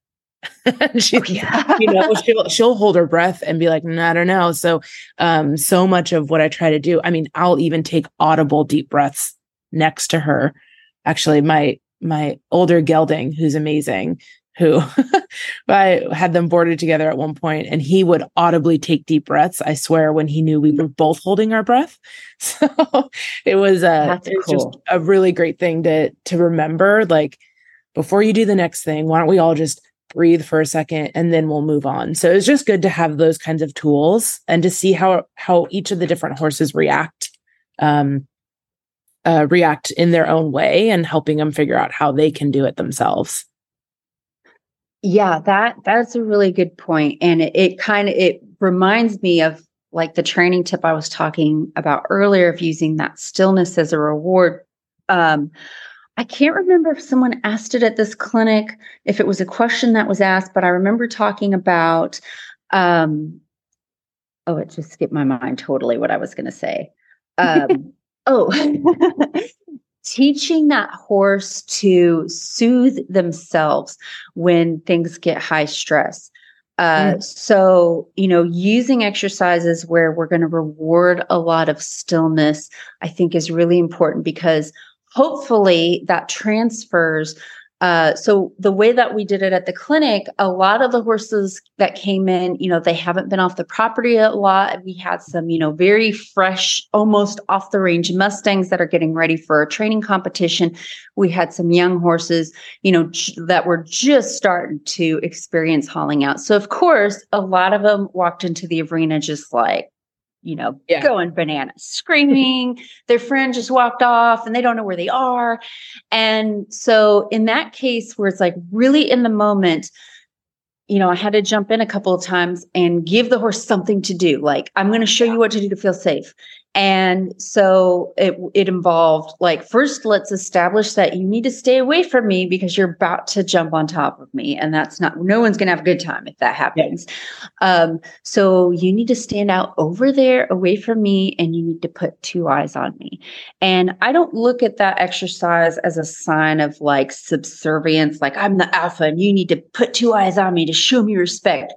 she, oh, yeah. you know, she'll, she'll hold her breath and be like, nah, I don't know. So, um, so much of what I try to do, I mean, I'll even take audible deep breaths next to her. Actually, my, my older gelding, who's amazing, who I had them boarded together at one point, and he would audibly take deep breaths, I swear, when he knew we were both holding our breath. So it was, uh, it was cool. Just a really great thing to to remember. Like, before you do the next thing, why don't we all just breathe for a second and then we'll move on. So it was just good to have those kinds of tools and to see how how each of the different horses react, um, uh, react in their own way, and helping them figure out how they can do it themselves. Yeah, that that's a really good point. And it, it kind of, it reminds me of like the training tip I was talking about earlier of using that stillness as a reward. Um, I can't remember if someone asked it at this clinic, if it was a question that was asked, but I remember talking about, um, oh, it just skipped my mind totally what I was going to say. Um, oh, teaching that horse to soothe themselves when things get high stress. Uh, mm. So, you know, using exercises where we're going to reward a lot of stillness, I think is really important, because hopefully that transfers Uh, so the way that we did it at the clinic, a lot of the horses that came in, you know, they haven't been off the property a lot. We had some, you know, very fresh, almost off the range Mustangs that are getting ready for a training competition. We had some young horses, you know, j- that were just starting to experience hauling out. So of course, a lot of them walked into the arena just like, you know, yeah. going bananas, screaming, their friend just walked off and they don't know where they are. And so in that case where it's like really in the moment, you know, I had to jump in a couple of times and give the horse something to do. Like, I'm going to show yeah. you what to do to feel safe. And so it, it involved like, first let's establish that you need to stay away from me because you're about to jump on top of me. And that's not, no one's going to have a good time if that happens. Yeah. Um, so you need to stand out over there away from me and you need to put two eyes on me. And I don't look at that exercise as a sign of like subservience, like I'm the alpha and you need to put two eyes on me to show me respect.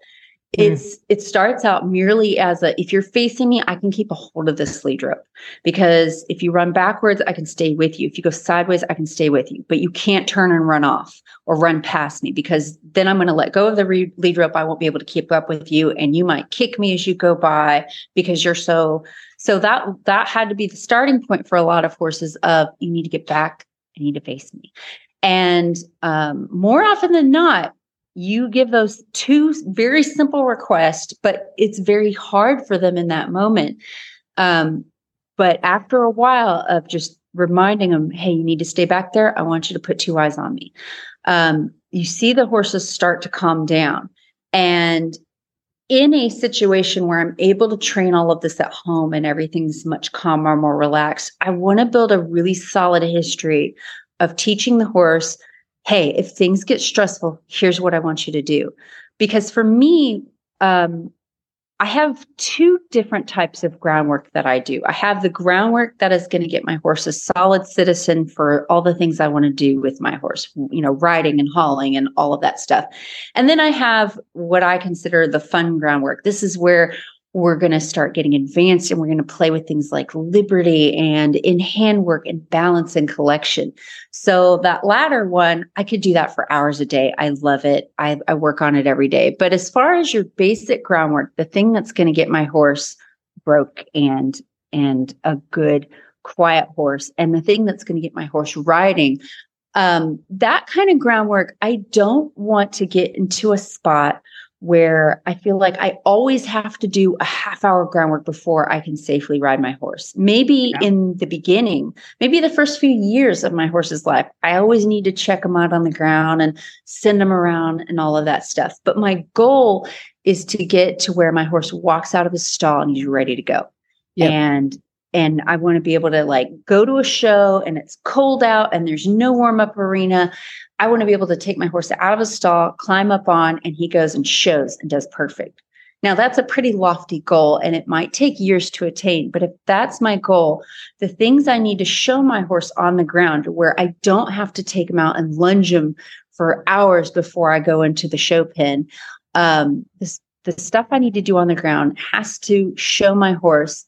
It's, it starts out merely as a, if you're facing me, I can keep a hold of this lead rope because if you run backwards, I can stay with you. If you go sideways, I can stay with you, but you can't turn and run off or run past me because then I'm going to let go of the re- lead rope. I won't be able to keep up with you and you might kick me as you go by because you're so, so that, that had to be the starting point for a lot of horses of you need to get back and you need to face me. And, um, more often than not, you give those two very simple requests, but it's very hard for them in that moment. Um, but after a while of just reminding them, hey, you need to stay back there. I want you to put two eyes on me. Um, you see the horses start to calm down. And in a situation where I'm able to train all of this at home and everything's much calmer, more relaxed, I want to build a really solid history of teaching the horse, hey, if things get stressful, here's what I want you to do. Because for me, um, I have two different types of groundwork that I do. I have the groundwork that is going to get my horse a solid citizen for all the things I want to do with my horse, you know, riding and hauling and all of that stuff. And then I have what I consider the fun groundwork. This is where we're going to start getting advanced and we're going to play with things like liberty and in handwork and balance and collection. So that latter one, I could do that for hours a day. I love it. I, I work on it every day. But as far as your basic groundwork, the thing that's going to get my horse broke and, and a good quiet horse and the thing that's going to get my horse riding, um, that kind of groundwork, I don't want to get into a spot where I feel like I always have to do a half hour groundwork before I can safely ride my horse. Maybe yeah. in the beginning, maybe the first few years of my horse's life, I always need to check them out on the ground and send them around and all of that stuff. But my goal is to get to where my horse walks out of his stall and he's ready to go. Yep. And And I want to be able to like go to a show and it's cold out and there's no warm up arena. I want to be able to take my horse out of a stall, climb up on, and he goes and shows and does perfect. Now that's a pretty lofty goal and it might take years to attain, but if that's my goal, the things I need to show my horse on the ground where I don't have to take him out and lunge him for hours before I go into the show pen. Um, this, the stuff I need to do on the ground has to show my horse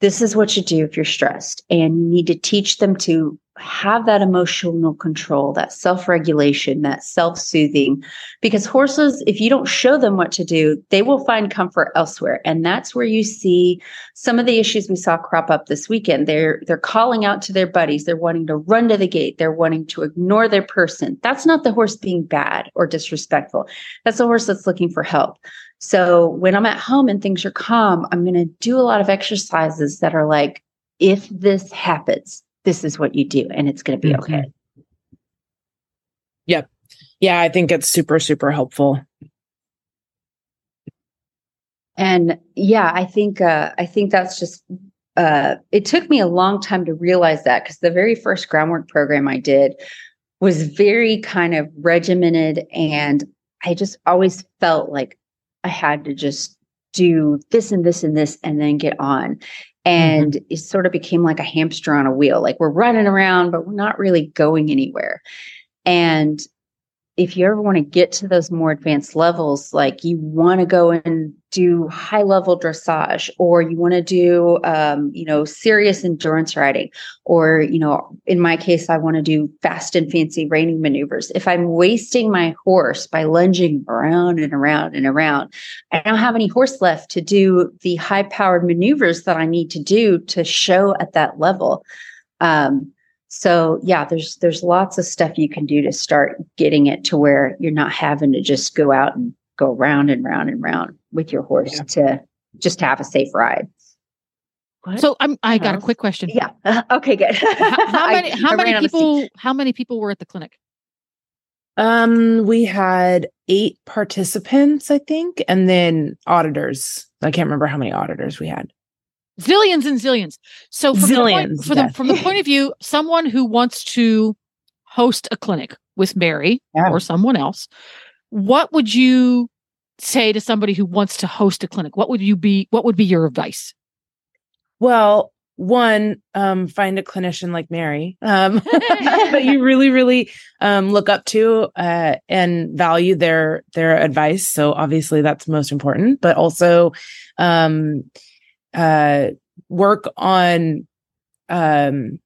this is what you do if you're stressed, and you need to teach them to have that emotional control, that self-regulation, that self-soothing, because horses, if you don't show them what to do, they will find comfort elsewhere. And that's where you see some of the issues we saw crop up this weekend. They're, they're calling out to their buddies. They're wanting to run to the gate. They're wanting to ignore their person. That's not the horse being bad or disrespectful. That's the horse that's looking for help. So when I'm at home and things are calm, I'm going to do a lot of exercises that are like, if this happens, this is what you do, and it's going to be okay. Yep. Yeah, I think it's super, super helpful. And yeah, I think uh, I think that's just, uh, it took me a long time to realize that because the very first groundwork program I did was very kind of regimented, and I just always felt like, I had to just do this and this and this and then get on. And mm-hmm. it sort of became like a hamster on a wheel. Like we're running around, but we're not really going anywhere. And if you ever want to get to those more advanced levels, like you want to go and do high level dressage, or you want to do, um, you know, serious endurance riding, or, you know, in my case, I want to do fast and fancy reining maneuvers. If I'm wasting my horse by lunging around and around and around, I don't have any horse left to do the high powered maneuvers that I need to do to show at that level. Um, So yeah, there's, there's lots of stuff you can do to start getting it to where you're not having to just go out and go round and round and round with your horse yeah. to just have a safe ride. What? So I'm, I got a quick question. Yeah. Uh, okay, good. How, how many, how I, many I people, how many people were at the clinic? Um, we had eight participants, I think. And then auditors. I can't remember how many auditors we had. Zillions and zillions. So from, zillions, the point, from, yes. the, from the point of view, someone who wants to host a clinic with Mary yeah. or someone else, what would you say to somebody who wants to host a clinic? What would you be, what would be your advice? Well, one, um, find a clinician like Mary um, that you really, really um, look up to uh, and value their, their advice. So obviously that's most important, but also, um, uh, work on, um,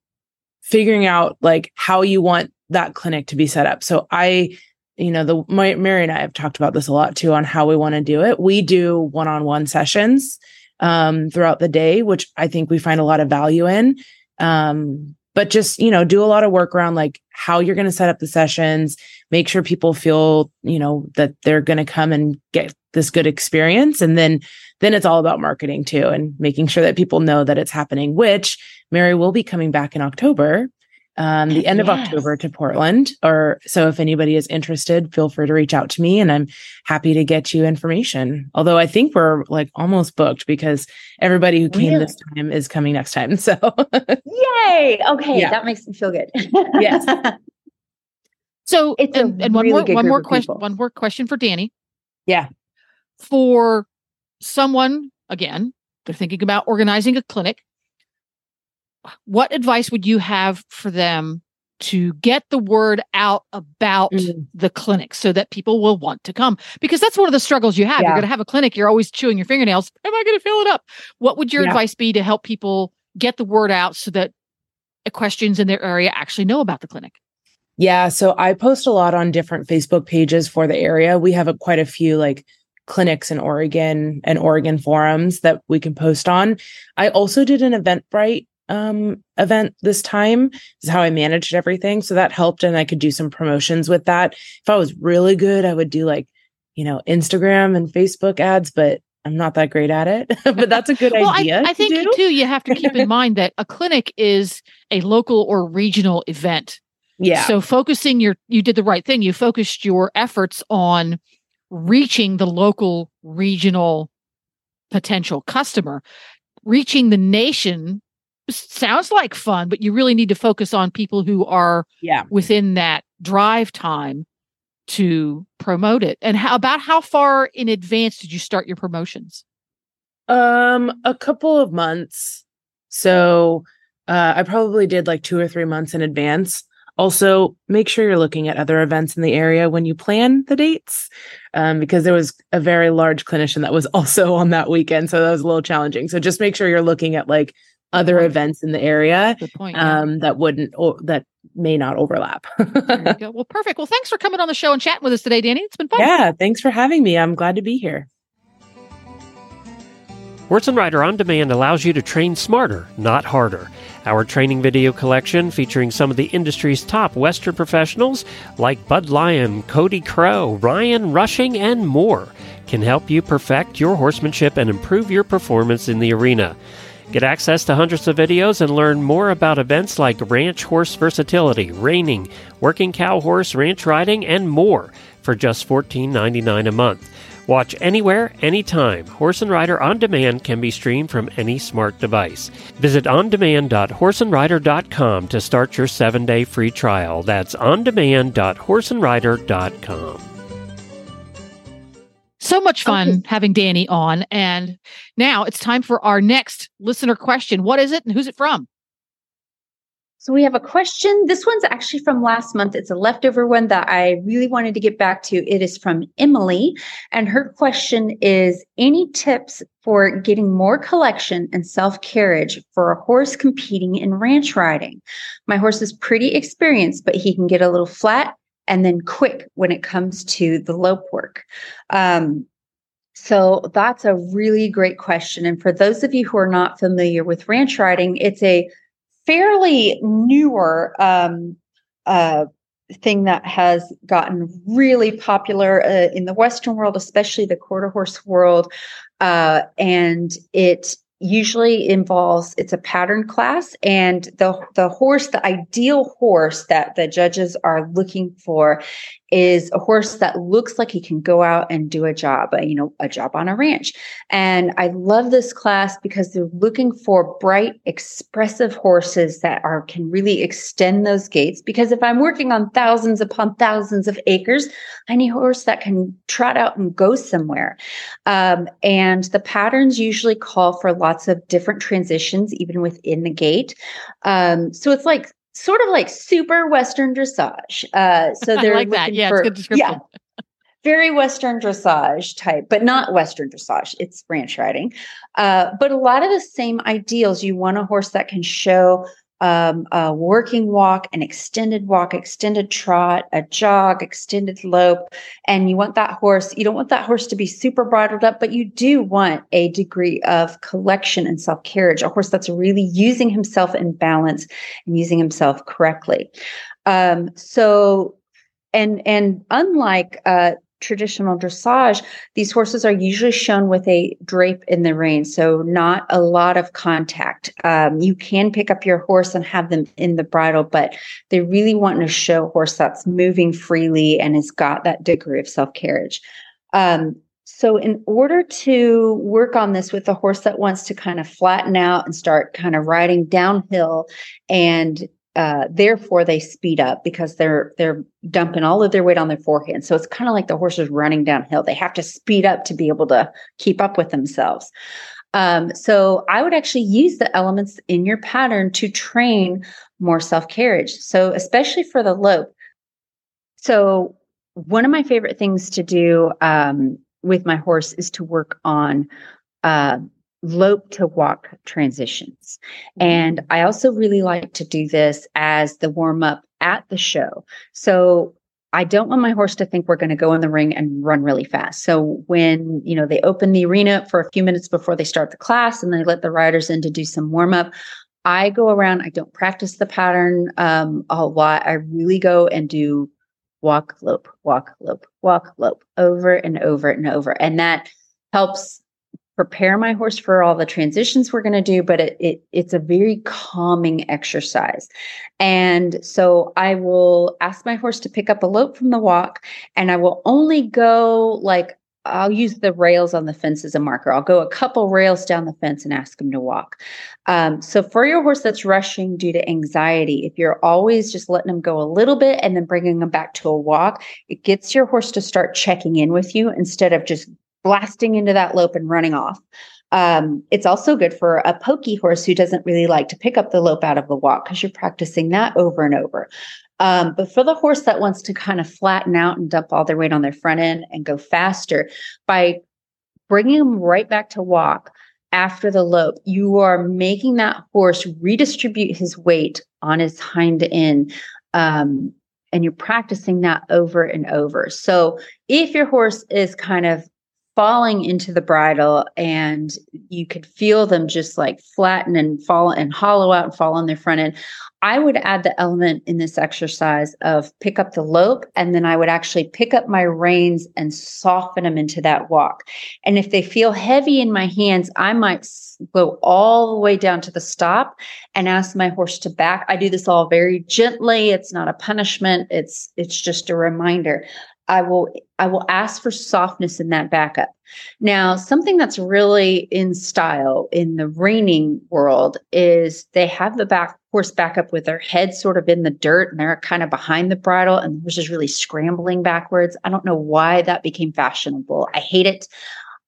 figuring out like how you want that clinic to be set up. So I, you know, the, my, Mary and I have talked about this a lot too, on how we want to do it. We do one-on-one sessions, um, throughout the day, which I think we find a lot of value in. Um, but just, you know, do a lot of work around like how you're going to set up the sessions, make sure people feel, you know, that they're going to come and get this good experience. And then, then it's all about marketing too, and making sure that people know that it's happening, which Mary will be coming back in October, um, the end yes. of October to Portland. Or so if anybody is interested, feel free to reach out to me and I'm happy to get you information. Although I think we're like almost booked because everybody who came really? this time is coming next time. So yay. Okay. Yeah. That makes me feel good. yes. So it's and, and really one more one more question one more question for Dani. Yeah. For someone, again, they're thinking about organizing a clinic, what advice would you have for them to get the word out about mm-hmm. the clinic so that people will want to come? Because that's one of the struggles you have. Yeah. You're going to have a clinic. You're always chewing your fingernails. Am I going to fill it up? What would your yeah. advice be to help people get the word out so that equestrians in their area actually know about the clinic? Yeah. So I post a lot on different Facebook pages for the area. We have a, quite a few like clinics in Oregon and Oregon forums that we can post on. I also did an Eventbrite um, event this time. This is how I managed everything. So that helped. And I could do some promotions with that. If I was really good, I would do like, you know, Instagram and Facebook ads, but I'm not that great at it, but that's a good well, idea. I, I think do. too, you have to keep in mind that a clinic is a local or regional event. Yeah. So focusing your, you did the right thing. You focused your efforts on reaching the local, regional potential customer. Reaching the nation sounds like fun, but you really need to focus on people who are yeah. within that drive time to promote it. And how about how far in advance did you start your promotions? Um, a couple of months. So uh, I probably did like two or three months in advance. Also, make sure you're looking at other events in the area when you plan the dates, um, because there was a very large clinician that was also on that weekend. So that was a little challenging. So just make sure you're looking at like other events in the area Good point, yeah. um, that wouldn't or that may not overlap. There you go. Well, perfect. Well, thanks for coming on the show and chatting with us today, Dani. It's been fun. Yeah, thanks for having me. I'm glad to be here. Wurtz and Ryder On Demand allows you to train smarter, not harder. Our training video collection featuring some of the industry's top Western professionals like Bud Lyon, Cody Crow, Ryan Rushing, and more can help you perfect your horsemanship and improve your performance in the arena. Get access to hundreds of videos and learn more about events like ranch horse versatility, reining, working cow horse, ranch riding, and more for just fourteen ninety-nine a month. Watch anywhere, anytime. Horse and Rider On Demand can be streamed from any smart device. Visit on demand dot horse and rider dot com to start your seven-day free trial. That's on demand dot horse and rider dot com. So much fun okay. having Dani on. And now it's time for our next listener question. What is it and who's it from? So we have a question. This one's actually from last month. It's a leftover one that I really wanted to get back to. It is from Emily, and her question is, any tips for getting more collection and self-carriage for a horse competing in ranch riding? My horse is pretty experienced, but he can get a little flat and then quick when it comes to the lope work. Um, so that's a really great question. And for those of you who are not familiar with ranch riding, it's a fairly newer um, uh, thing that has gotten really popular uh, in the Western world, especially the quarter horse world. Uh, and it usually involves, it's a pattern class, and the, the horse, the ideal horse that the judges are looking for is a horse that looks like he can go out and do a job, you know, a job on a ranch. And I love this class because they're looking for bright, expressive horses that are, can really extend those gates. Because if I'm working on thousands upon thousands of acres, I need a horse that can trot out and go somewhere. Um, and the patterns usually call for lots of different transitions, even within the gate. Um, so it's like, sort of like super Western dressage. Uh, so they're I like that. Yeah, for, it's good description. Yeah, very Western dressage type, but not Western dressage. It's ranch riding. Uh, but a lot of the same ideals. You want a horse that can show um, a working walk, an extended walk, extended trot, a jog, extended lope. And you want that horse, you don't want that horse to be super bridled up, but you do want a degree of collection and self-carriage, a horse that's really using himself in balance and using himself correctly. Um, so, and, and unlike, uh, traditional dressage, these horses are usually shown with a drape in the rein, so not a lot of contact. Um, you can pick up your horse and have them in the bridle, but they really want to show a horse that's moving freely and has got that degree of self-carriage. Um, so in order to work on this with a horse that wants to kind of flatten out and start kind of riding downhill, and Uh, therefore they speed up because they're, they're dumping all of their weight on their forehand. So it's kind of like the horse is running downhill. They have to speed up to be able to keep up with themselves. Um, so I would actually use the elements in your pattern to train more self-carriage. So especially for the lope. So one of my favorite things to do, um, with my horse is to work on, uh, lope to walk transitions. And I also really like to do this as the warm up at the show. So I don't want my horse to think we're going to go in the ring and run really fast. So when, you know, they open the arena for a few minutes before they start the class and they let the riders in to do some warm up, I go around, I don't practice the pattern um, a lot. I really go and do walk, lope, walk, lope, walk, lope over and over and over. And that helps prepare my horse for all the transitions we're going to do, but it, it it's a very calming exercise. And so I will ask my horse to pick up a lope from the walk, and I will only go, like, I'll use the rails on the fence as a marker. I'll go a couple rails down the fence and ask him to walk. Um, so for your horse that's rushing due to anxiety, if you're always just letting him go a little bit and then bringing him back to a walk, it gets your horse to start checking in with you instead of just blasting into that lope and running off. Um, it's also good for a pokey horse who doesn't really like to pick up the lope out of the walk because you're practicing that over and over. Um, but for the horse that wants to kind of flatten out and dump all their weight on their front end and go faster, by bringing them right back to walk after the lope, you are making that horse redistribute his weight on his hind end. Um, and you're practicing that over and over. So if your horse is kind of falling into the bridle and you could feel them just like flatten and fall and hollow out and fall on their front end, I would add the element in this exercise of pick up the lope, and then I would actually pick up my reins and soften them into that walk. And if they feel heavy in my hands, I might go all the way down to the stop and ask my horse to back. I do this all very gently. It's not a punishment. It's, it's just a reminder. I will I will ask for softness in that backup. Now, something that's really in style in the reining world is they have the back horse backup with their head sort of in the dirt and they're kind of behind the bridle and the horse is really scrambling backwards. I don't know why that became fashionable. I hate it.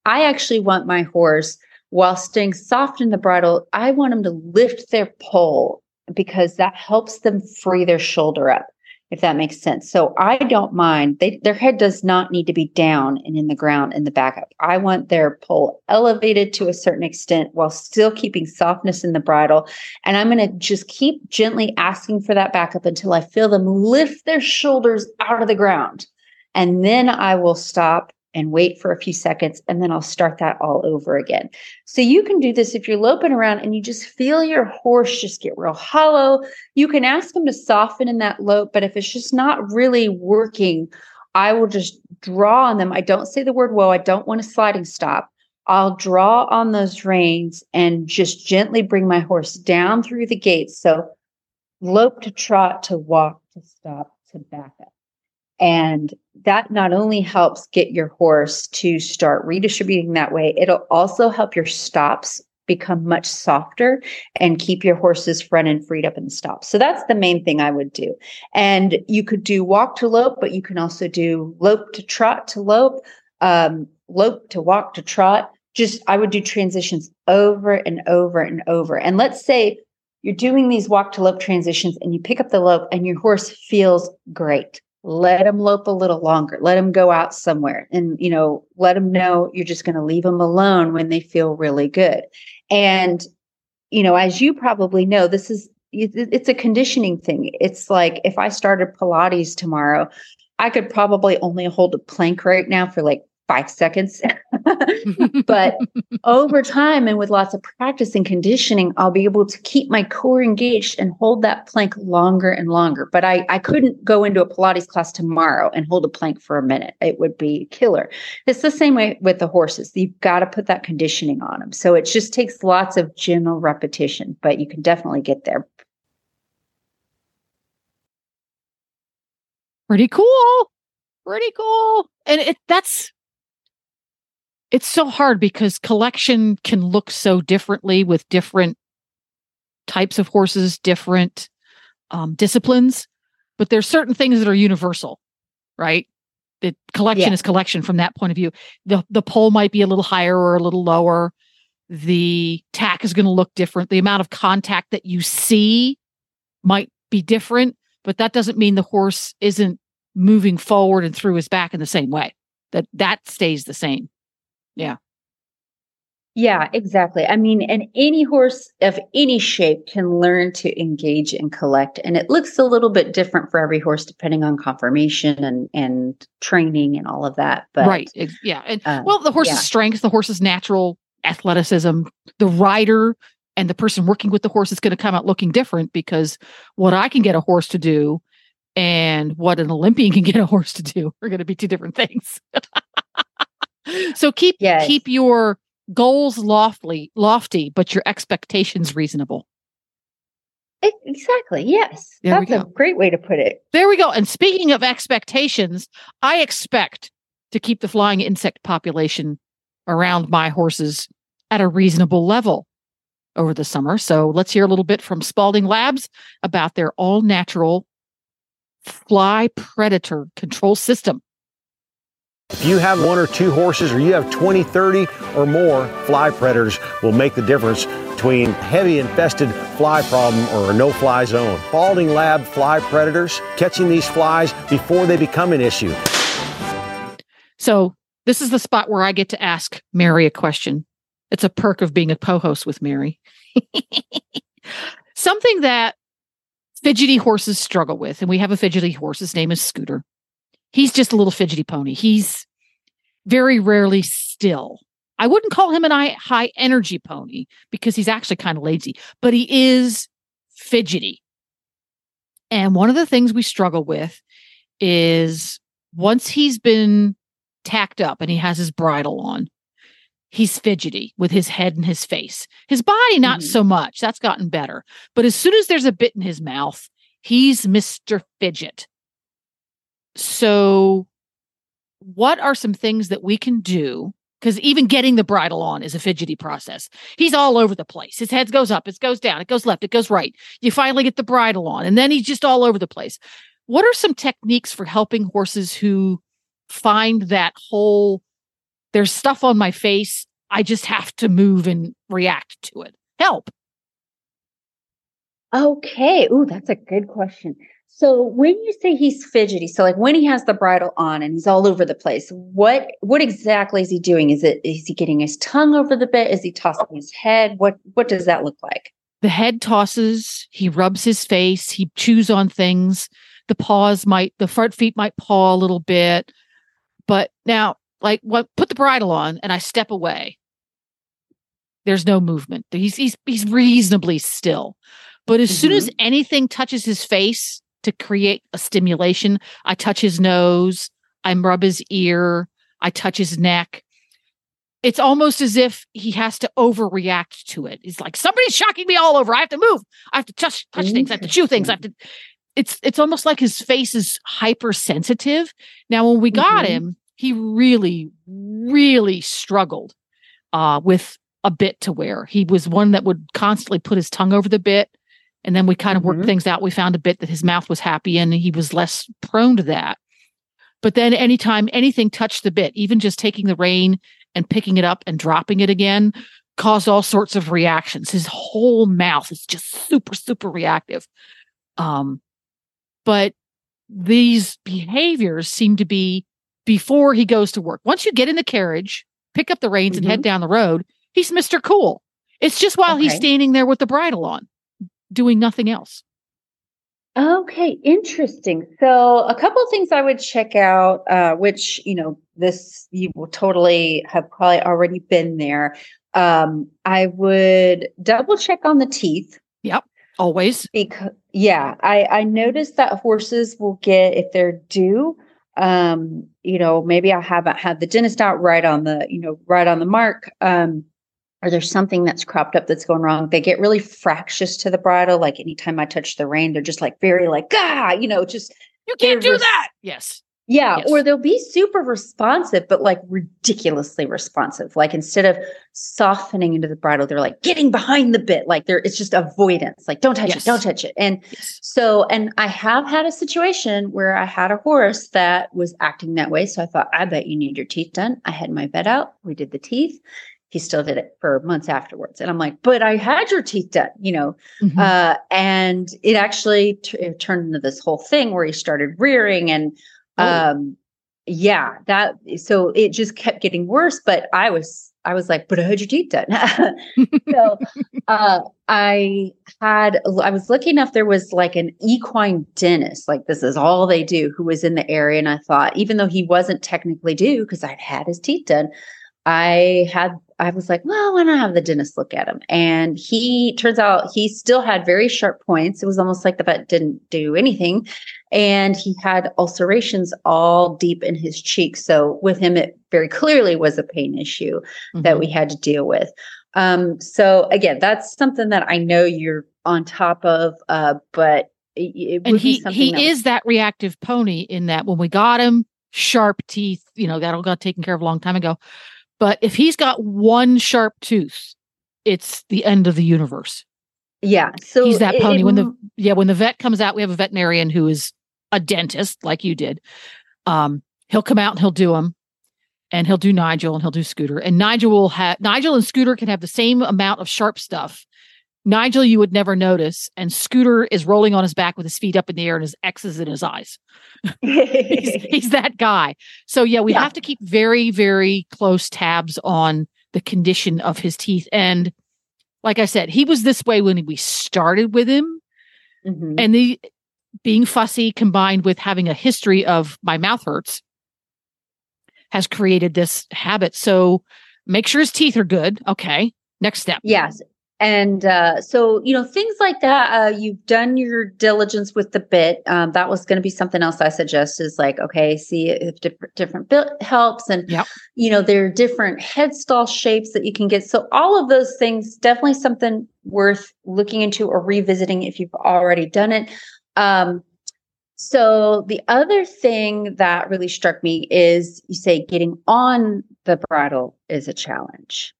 I actually want my horse, while staying soft in the bridle, I want him to lift their pole because that helps them free their shoulder up, if that makes sense. So I don't mind. They, their head does not need to be down and in the ground in the back up. I want their poll elevated to a certain extent while still keeping softness in the bridle. And I'm going to just keep gently asking for that back up until I feel them lift their shoulders out of the ground. And then I will stop and wait for a few seconds, and then I'll start that all over again. So you can do this if you're loping around and you just feel your horse just get real hollow. You can ask them to soften in that lope, but if it's just not really working, I will just draw on them. I don't say the word whoa. I don't want a sliding stop. I'll draw on those reins and just gently bring my horse down through the gates. So lope to trot, to walk, to stop, to back up. And that not only helps get your horse to start redistributing that way, it'll also help your stops become much softer and keep your horse's front end freed up in the stops. So that's the main thing I would do. And you could do walk to lope, but you can also do lope to trot to lope, um, lope to walk to trot. Just I would do transitions over and over and over. And let's say you're doing these walk to lope transitions and you pick up the lope and your horse feels great. Let them lope a little longer. Let them go out somewhere and, you know, let them know you're just going to leave them alone when they feel really good. And, you know, as you probably know, this is, it's a conditioning thing. It's like if I started Pilates tomorrow, I could probably only hold a plank right now for like five seconds. But over time and with lots of practice and conditioning, I'll be able to keep my core engaged and hold that plank longer and longer. But I, I couldn't go into a Pilates class tomorrow and hold a plank for a minute. It would be killer. It's the same way with the horses. You've got to put that conditioning on them. So it just takes lots of gentle repetition, but you can definitely get there. Pretty cool. Pretty cool. And it that's It's so hard because collection can look so differently with different types of horses, different um, disciplines, but there's certain things that are universal, right? The collection yeah. is collection from that point of view. The the pole might be a little higher or a little lower. The tack is going to look different. The amount of contact that you see might be different, but that doesn't mean the horse isn't moving forward and through his back in the same way. That that stays the same. Yeah. Yeah, exactly. I mean, and any horse of any shape can learn to engage and collect. And it looks a little bit different for every horse, depending on conformation and, and training and all of that. But right. Yeah. And uh, well, the horse's yeah. strengths, the horse's natural athleticism, the rider and the person working with the horse is going to come out looking different because what I can get a horse to do and what an Olympian can get a horse to do are going to be two different things. So keep yes. keep your goals lofty, lofty, but your expectations reasonable. Exactly. Yes. There That's a great way to put it. There we go. And speaking of expectations, I expect to keep the flying insect population around my horses at a reasonable level over the summer. So let's hear a little bit from Spalding Labs about their all-natural fly predator control system. If you have one or two horses or you have twenty, thirty or more, fly predators will make the difference between heavy infested fly problem or a no-fly zone. Spalding Lab fly predators, catching these flies before they become an issue. So this is the spot where I get to ask Mary a question. It's a perk of being a co-host with Mary. Something that fidgety horses struggle with, and we have a fidgety horse. His name is Scooter. He's just a little fidgety pony. He's very rarely still. I wouldn't call him a high energy pony because he's actually kind of lazy, but he is fidgety. And one of the things we struggle with is once he's been tacked up and he has his bridle on, he's fidgety with his head and his face. His body, not mm-hmm. so much. That's gotten better. But as soon as there's a bit in his mouth, he's Mister Fidget. So what are some things that we can do? Because even getting the bridle on is a fidgety process. He's all over the place. His head goes up, it goes down, it goes left, it goes right. You finally get the bridle on, and then he's just all over the place. What are some techniques for helping horses who find that whole, there's stuff on my face, I just have to move and react to it? Help. Okay. Ooh, that's a good question. So when you say he's fidgety, so like when he has the bridle on and he's all over the place, what what exactly is he doing? Is it is he getting his tongue over the bit? Is he tossing his head? What what does that look like? The head tosses, he rubs his face, he chews on things, the paws might, the front feet might paw a little bit. But now, like what put the bridle on and I step away. There's no movement. He's he's he's reasonably still. But as mm-hmm. soon as anything touches his face to create a stimulation, I touch his nose, I rub his ear, I touch his neck. It's almost as if he has to overreact to it. It's like, somebody's shocking me all over. I have to move. I have to touch touch things. I have to chew things. I have to. It's it's almost like his face is hypersensitive. Now, when we got mm-hmm. him, he really, really struggled uh, with a bit to wear. He was one that would constantly put his tongue over the bit. And then we kind of worked mm-hmm. things out. We found a bit that his mouth was happy and he was less prone to that. But then anytime anything touched the bit, even just taking the rein and picking it up and dropping it again, caused all sorts of reactions. His whole mouth is just super, super reactive. Um, but these behaviors seem to be before he goes to work. Once you get in the carriage, pick up the reins mm-hmm. and head down the road, he's Mister Cool. It's just while okay. he's standing there with the bridle on, doing nothing else. Okay, interesting. So a couple of things I would check out, uh, which, you know, this, you will totally have probably already been there. Um, I would double check on the teeth. Yep, always. Because, yeah, I, I noticed that horses will get, if they're due, um, you know, maybe I haven't had the dentist out right on the, you know, right on the mark. Um, or there's something that's cropped up that's going wrong. They get really fractious to the bridle. Like anytime I touch the rein, they're just like very like, ah, you know, just. You can't do res- that. Yes. Yeah. Yes. Or they'll be super responsive, but like ridiculously responsive. Like instead of softening into the bridle, they're like getting behind the bit. Like they're, it's just avoidance. Like don't touch yes. it. Don't touch it. And yes. so, and I have had a situation where I had a horse that was acting that way. So I thought, I bet you need your teeth done. I had my vet out. We did the teeth. He still did it for months afterwards. And I'm like, but I had your teeth done, you know, mm-hmm. uh, and it actually t- it turned into this whole thing where he started rearing and, um, oh. yeah, that, so it just kept getting worse, but I was, I was like, but I had your teeth done. so, uh, I had, I was lucky enough. There was like an equine dentist, like this is all they do, who was in the area. And I thought, even though he wasn't technically due, cause I'd had his teeth done, I had, I was like, well, why not have the dentist look at him? And he turns out he still had very sharp points. It was almost like the vet didn't do anything. And he had ulcerations all deep in his cheek. So with him, it very clearly was a pain issue mm-hmm. that we had to deal with. Um, so again, that's something that I know you're on top of, uh, but it, it and would he, be something he that is was- that reactive pony in that when we got him, sharp teeth, you know, that all got taken care of a long time ago. But if he's got one sharp tooth, it's the end of the universe. Yeah. So he's that pony. It, when the yeah, when the vet comes out, we have a veterinarian who is a dentist, like you did. Um, he'll come out and he'll do him, and he'll do Nigel and he'll do Scooter. And Nigel will have Nigel and Scooter can have the same amount of sharp stuff. Nigel, you would never notice, and Scooter is rolling on his back with his feet up in the air and his X's in his eyes. he's, he's that guy. So yeah, we yeah. have to keep very, very close tabs on the condition of his teeth. And like I said, he was this way when we started with him, mm-hmm. and the being fussy combined with having a history of my mouth hurts has created this habit. So make sure his teeth are good. Okay, next step. Yes. And uh, so, you know, things like that, uh, you've done your diligence with the bit. Um, that was going to be something else I suggest is like, okay, see if diff- different bit helps. And, yep. you know, there are different headstall shapes that you can get. So all of those things, definitely something worth looking into or revisiting if you've already done it. Um, so the other thing that really struck me is you say getting on the bridle is a challenge.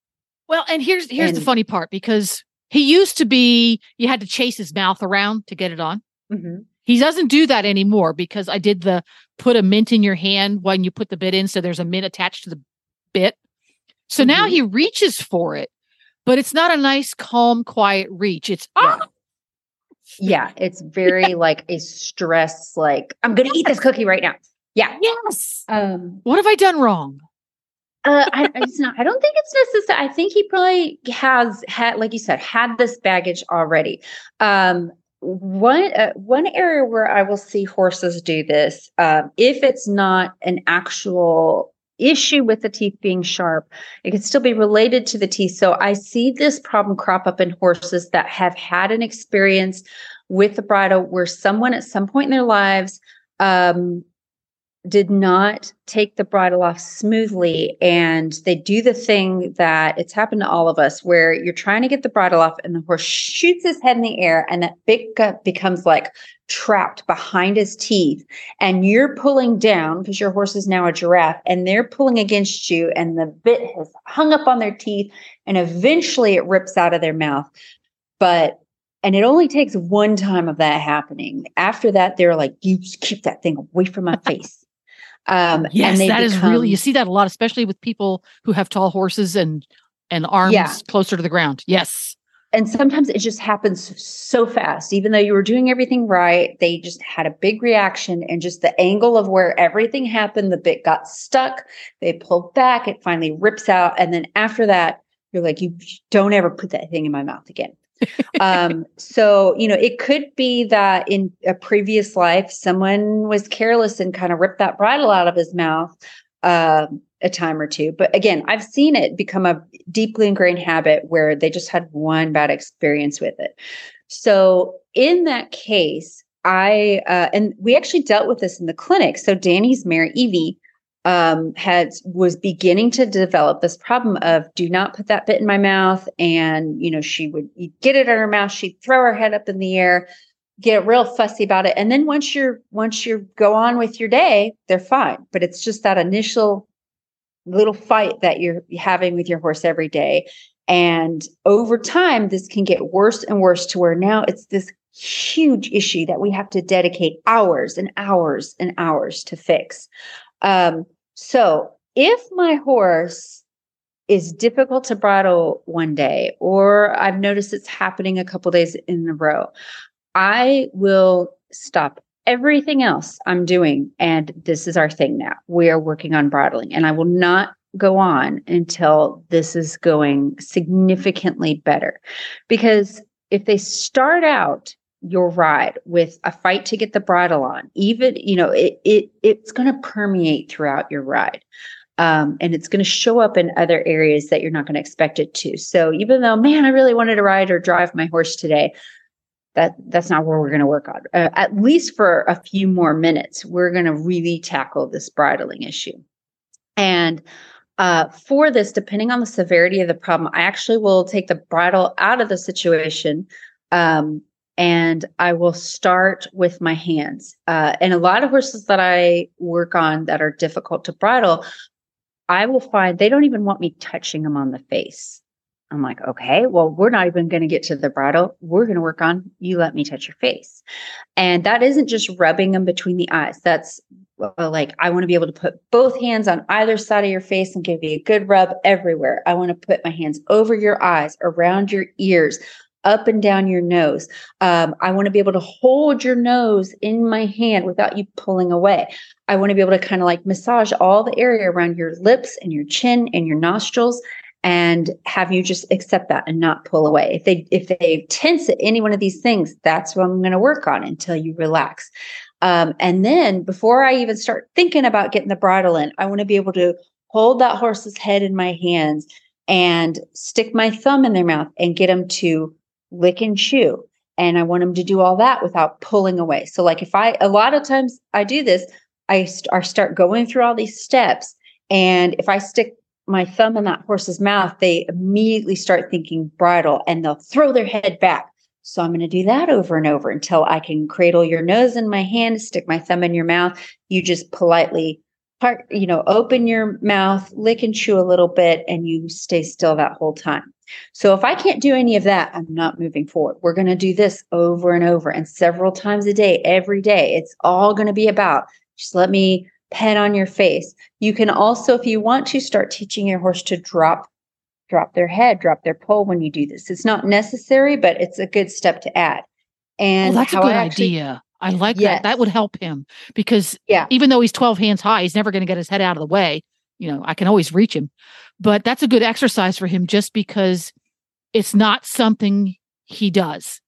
Well, and here's here's and, the funny part, because he used to be, you had to chase his mouth around to get it on. Mm-hmm. He doesn't do that anymore because I did the put a mint in your hand when you put the bit in. So there's a mint attached to the bit. So mm-hmm. now he reaches for it, but it's not a nice, calm, quiet reach. It's, ah, yeah. Yeah. It's very like a stress, like I'm going to eat this cookie right now. Yeah. Yes. Um, what have I done wrong? uh, I, it's not, I don't think it's necessary. I think he probably has had, like you said, had this baggage already. Um, One uh, one area where I will see horses do this, um, if it's not an actual issue with the teeth being sharp, it can still be related to the teeth. So I see this problem crop up in horses that have had an experience with the bridle where someone at some point in their lives um, did not take the bridle off smoothly. And they do the thing that it's happened to all of us where you're trying to get the bridle off and the horse shoots his head in the air and that big gut becomes like trapped behind his teeth. And you're pulling down because your horse is now a giraffe and they're pulling against you and the bit has hung up on their teeth and eventually it rips out of their mouth. But And it only takes one time of that happening. After that, they're like, you just keep that thing away from my face. Um, yes, and they that become, is really, you see that a lot, especially with people who have tall horses and, and arms yeah. closer to the ground. Yes. And sometimes it just happens so fast, even though you were doing everything right, they just had a big reaction and just the angle of where everything happened, the bit got stuck, they pulled back, it finally rips out. And then after that, you're like, you don't ever put that thing in my mouth again. um, so, you know, it could be that in a previous life, someone was careless and kind of ripped that bridle out of his mouth, uh, a time or two. But again, I've seen it become a deeply ingrained habit where they just had one bad experience with it. So in that case, I, uh, and we actually dealt with this in the clinic. So Dani's mare, Evie, Um, had was beginning to develop this problem of do not put that bit in my mouth. And, you know, she would you'd get it in her mouth. She'd throw her head up in the air, get real fussy about it. And then once you're once you go on with your day, they're fine. But it's just that initial little fight that you're having with your horse every day. And over time, this can get worse and worse to where now it's this huge issue that we have to dedicate hours and hours and hours to fix. Um, So if my horse is difficult to bridle one day, or I've noticed it's happening a couple days in a row, I will stop everything else I'm doing. And this is our thing now. We are working on bridling and I will not go on until this is going significantly better. Because if they start out your ride with a fight to get the bridle on, even, you know, it, it it's going to permeate throughout your ride. Um, and it's going to show up in other areas that you're not going to expect it to. So even though, man, I really wanted to ride or drive my horse today, that that's not where we're going to work on. Uh, at least for a few more minutes, we're going to really tackle this bridling issue. And Uh, for this, depending on the severity of the problem, I actually will take the bridle out of the situation. Um, And I will start with my hands. Uh, and a lot of horses that I work on that are difficult to bridle, I will find they don't even want me touching them on the face. I'm like, okay, well, we're not even going to get to the bridle. We're going to work on you let me touch your face. And that isn't just rubbing them between the eyes. That's like, I want to be able to put both hands on either side of your face and give you a good rub everywhere. I want to put my hands over your eyes, around your ears, up and down your nose. Um, I want to be able to hold your nose in my hand without you pulling away. I want to be able to kind of like massage all the area around your lips and your chin and your nostrils and have you just accept that and not pull away. If they, if they tense at any one of these things, that's what I'm going to work on until you relax. Um, and then before I even start thinking about getting the bridle in, I want to be able to hold that horse's head in my hands and stick my thumb in their mouth and get them to lick and chew. And I want them to do all that without pulling away. So like if I, a lot of times I do this, I, st- I start going through all these steps. And if I stick my thumb in that horse's mouth, they immediately start thinking bridle and they'll throw their head back. So I'm going to do that over and over until I can cradle your nose in my hand, stick my thumb in your mouth. You just politely part, you know, open your mouth, lick and chew a little bit, and you stay still that whole time. So if I can't do any of that, I'm not moving forward. We're going to do this over and over and several times a day, every day. It's all going to be about just let me pet on your face. You can also, if you want to, start teaching your horse to drop, drop their head, drop their poll when you do this. It's not necessary, but it's a good step to add. And well, that's how a good I actually, idea. I like yes. that. That would help him because yeah. even though he's twelve hands high, he's never going to get his head out of the way. You know, I can always reach him, but that's a good exercise for him just because it's not something he does.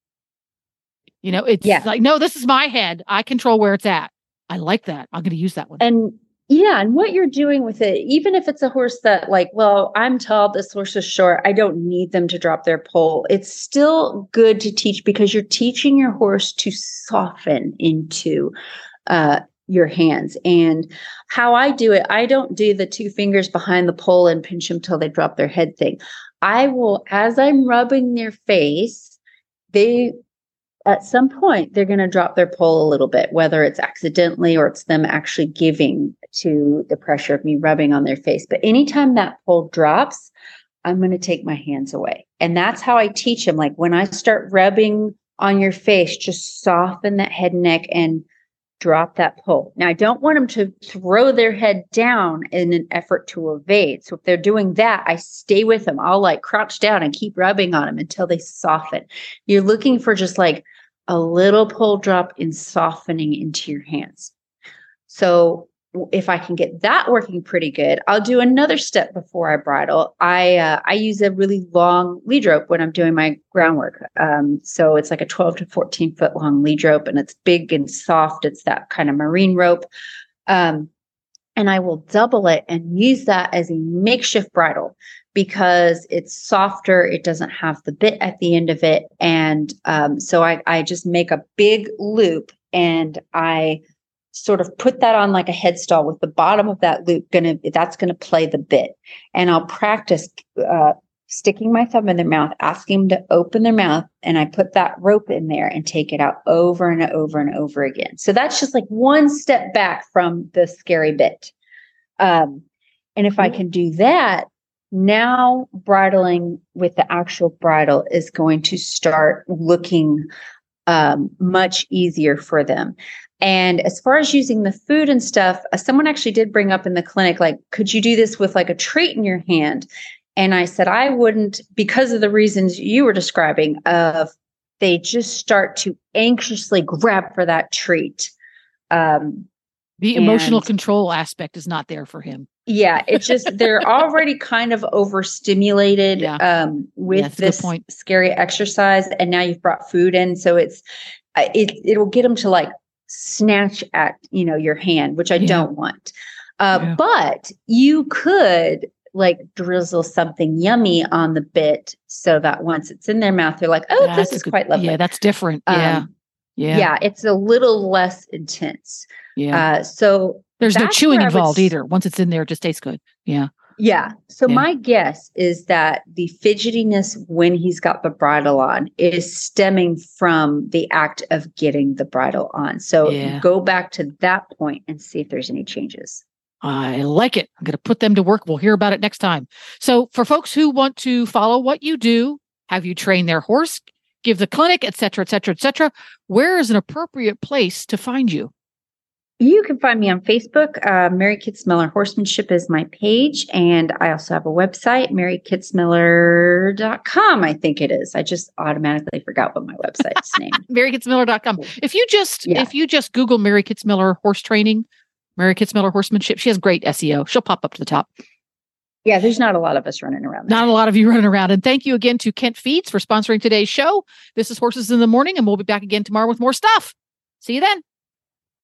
You know, it's yeah. like, no, this is my head. I control where it's at. I like that. I'm going to use that one. And yeah. And what you're doing with it, even if it's a horse that like, well, I'm tall, this horse is short, I don't need them to drop their pole. It's still good to teach because you're teaching your horse to soften into, uh, your hands. And how I do it, I don't do the two fingers behind the pole and pinch them till they drop their head thing. I will, as I'm rubbing their face, they, at some point, they're going to drop their pole a little bit, whether it's accidentally or it's them actually giving to the pressure of me rubbing on their face. But anytime that pole drops, I'm going to take my hands away. And that's how I teach them. Like when I start rubbing on your face, just soften that head and neck and drop that pole. Now, I don't want them to throw their head down in an effort to evade. So if they're doing that, I stay with them. I'll like crouch down and keep rubbing on them until they soften. You're looking for just like a little pole drop in softening into your hands. So if I can get that working pretty good, I'll do another step before I bridle. I uh, I use a really long lead rope when I'm doing my groundwork. Um, so it's like a twelve to fourteen foot long lead rope, and it's big and soft. It's that kind of marine rope. Um, and I will double it and use that as a makeshift bridle because it's softer. It doesn't have the bit at the end of it. And um, so I, I just make a big loop and I sort of put that on like a headstall with the bottom of that loop gonna that's gonna play the bit, and I'll practice uh, sticking my thumb in their mouth, asking them to open their mouth, and I put that rope in there and take it out over and over and over again. So that's just like one step back from the scary bit, um, and if I can do that, now bridling with the actual bridle is going to start looking um, much easier for them. And as far as using the food and stuff, uh, someone actually did bring up in the clinic, like, could you do this with like a treat in your hand? And I said, I wouldn't, because of the reasons you were describing of they just start to anxiously grab for that treat. Um, the emotional and, control aspect is not there for him. Yeah. It's just, they're already kind of overstimulated yeah. um, with yeah, this scary exercise. And now you've brought food in. So it's, uh, it, it'll get them to like, snatch at, you know, your hand, which I yeah. don't want. Uh, yeah. But you could like drizzle something yummy on the bit so that once it's in their mouth, they're like, oh, yeah, this is good, quite lovely. Yeah, that's different. Um, yeah. Yeah. Yeah. It's a little less intense. Yeah. Uh, so there's no chewing involved would... either. Once it's in there, it just tastes good. Yeah. Yeah. So yeah. my guess is that the fidgetiness when he's got the bridle on is stemming from the act of getting the bridle on. So yeah. go back to that point and see if there's any changes. I like it. I'm going to put them to work. We'll hear about it next time. So for folks who want to follow what you do, have you trained their horse, give the clinic, et cetera, et cetera, et cetera, where is an appropriate place to find you? You can find me on Facebook. Uh, Mary Kitzmiller Horsemanship is my page. And I also have a website, Mary Kitzmiller dot com, I think it is. I just automatically forgot what my website's name is. Mary Kitzmiller dot com. If you just yeah. if you just Google Mary Kitzmiller Horse Training, Mary Kitzmiller Horsemanship, she has great S E O. She'll pop up to the top. Yeah, there's not a lot of us running around. Not a lot of you running around. And thank you again to Kent Feeds for sponsoring today's show. This is Horses in the Morning, and we'll be back again tomorrow with more stuff. See you then.